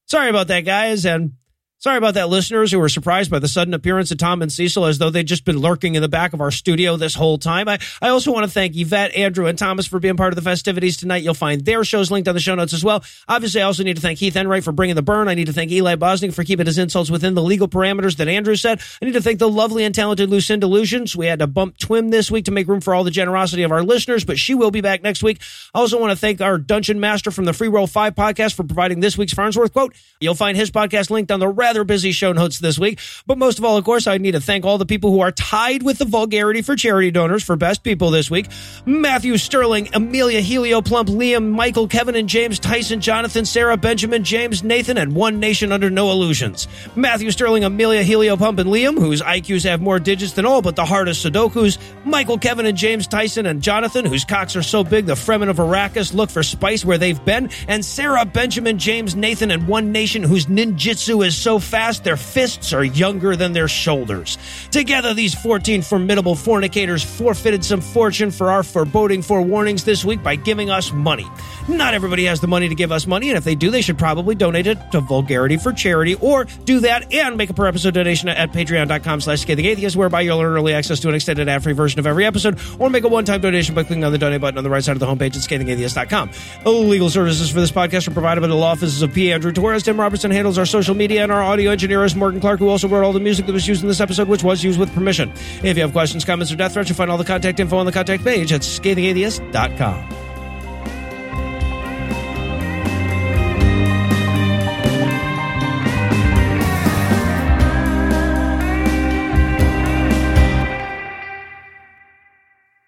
sorry about that, guys. And sorry about that, listeners who were surprised by the sudden appearance of Tom and Cecil as though they'd just been lurking in the back of our studio this whole time. I, I also want to thank Yvette, Andrew, and Thomas for being part of the festivities tonight. You'll find their shows linked on the show notes as well. Obviously, I also need to thank Heath Enright for bringing the burn. I need to thank Eli Bosnick for keeping his insults within the legal parameters that Andrew said. I need to thank the lovely and talented Lucinda Lusions. We had to bump Twim this week to make room for all the generosity of our listeners, but she will be back next week. I also want to thank our Dungeon Master from the Free Roll five podcast for providing this week's Farnsworth quote. You'll find his podcast linked on the red rather busy show notes this week. But most of all, of course, I need to thank all the people who are tied with the Vulgarity for Charity donors for best people this week. Matthew Sterling, Amelia Helio Plump, Liam, Michael, Kevin and James, Tyson, Jonathan, Sarah, Benjamin, James, Nathan, and One Nation Under No Illusions. Matthew Sterling, Amelia Helio Plump, and Liam, whose I Qs have more digits than all but the hardest Sudokus. Michael, Kevin and James, Tyson and Jonathan, whose cocks are so big the Fremen of Arrakis look for spice where they've been. And Sarah, Benjamin, James, Nathan, and One Nation, whose ninjutsu is so so fast their fists are younger than their shoulders. Together, these fourteen formidable fornicators forfeited some fortune for our foreboding forewarnings this week by giving us money. Not everybody has the money to give us money, and if they do, they should probably donate it to Vulgarity for Charity, or do that and make a per episode donation at patreon.com slash Scathing Atheist, whereby you'll earn early access to an extended ad-free version of every episode, or make a one-time donation by clicking on the donate button on the right side of the homepage at scathing atheist dot com. Legal services for this podcast are provided by the law offices of P. Andrew Torres. Tim Robertson handles our social media, and our audio engineer is Morgan Clark, who also wrote all the music that was used in this episode, which was used with permission. If you have questions, comments, or death threats, you'll find all the contact info on the contact page at scathing atheist dot com.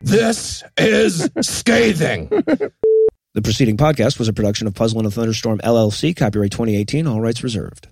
This is Scathing. The preceding podcast was a production of Puzzle and a Thunderstorm, L L C, copyright twenty eighteen, all rights reserved.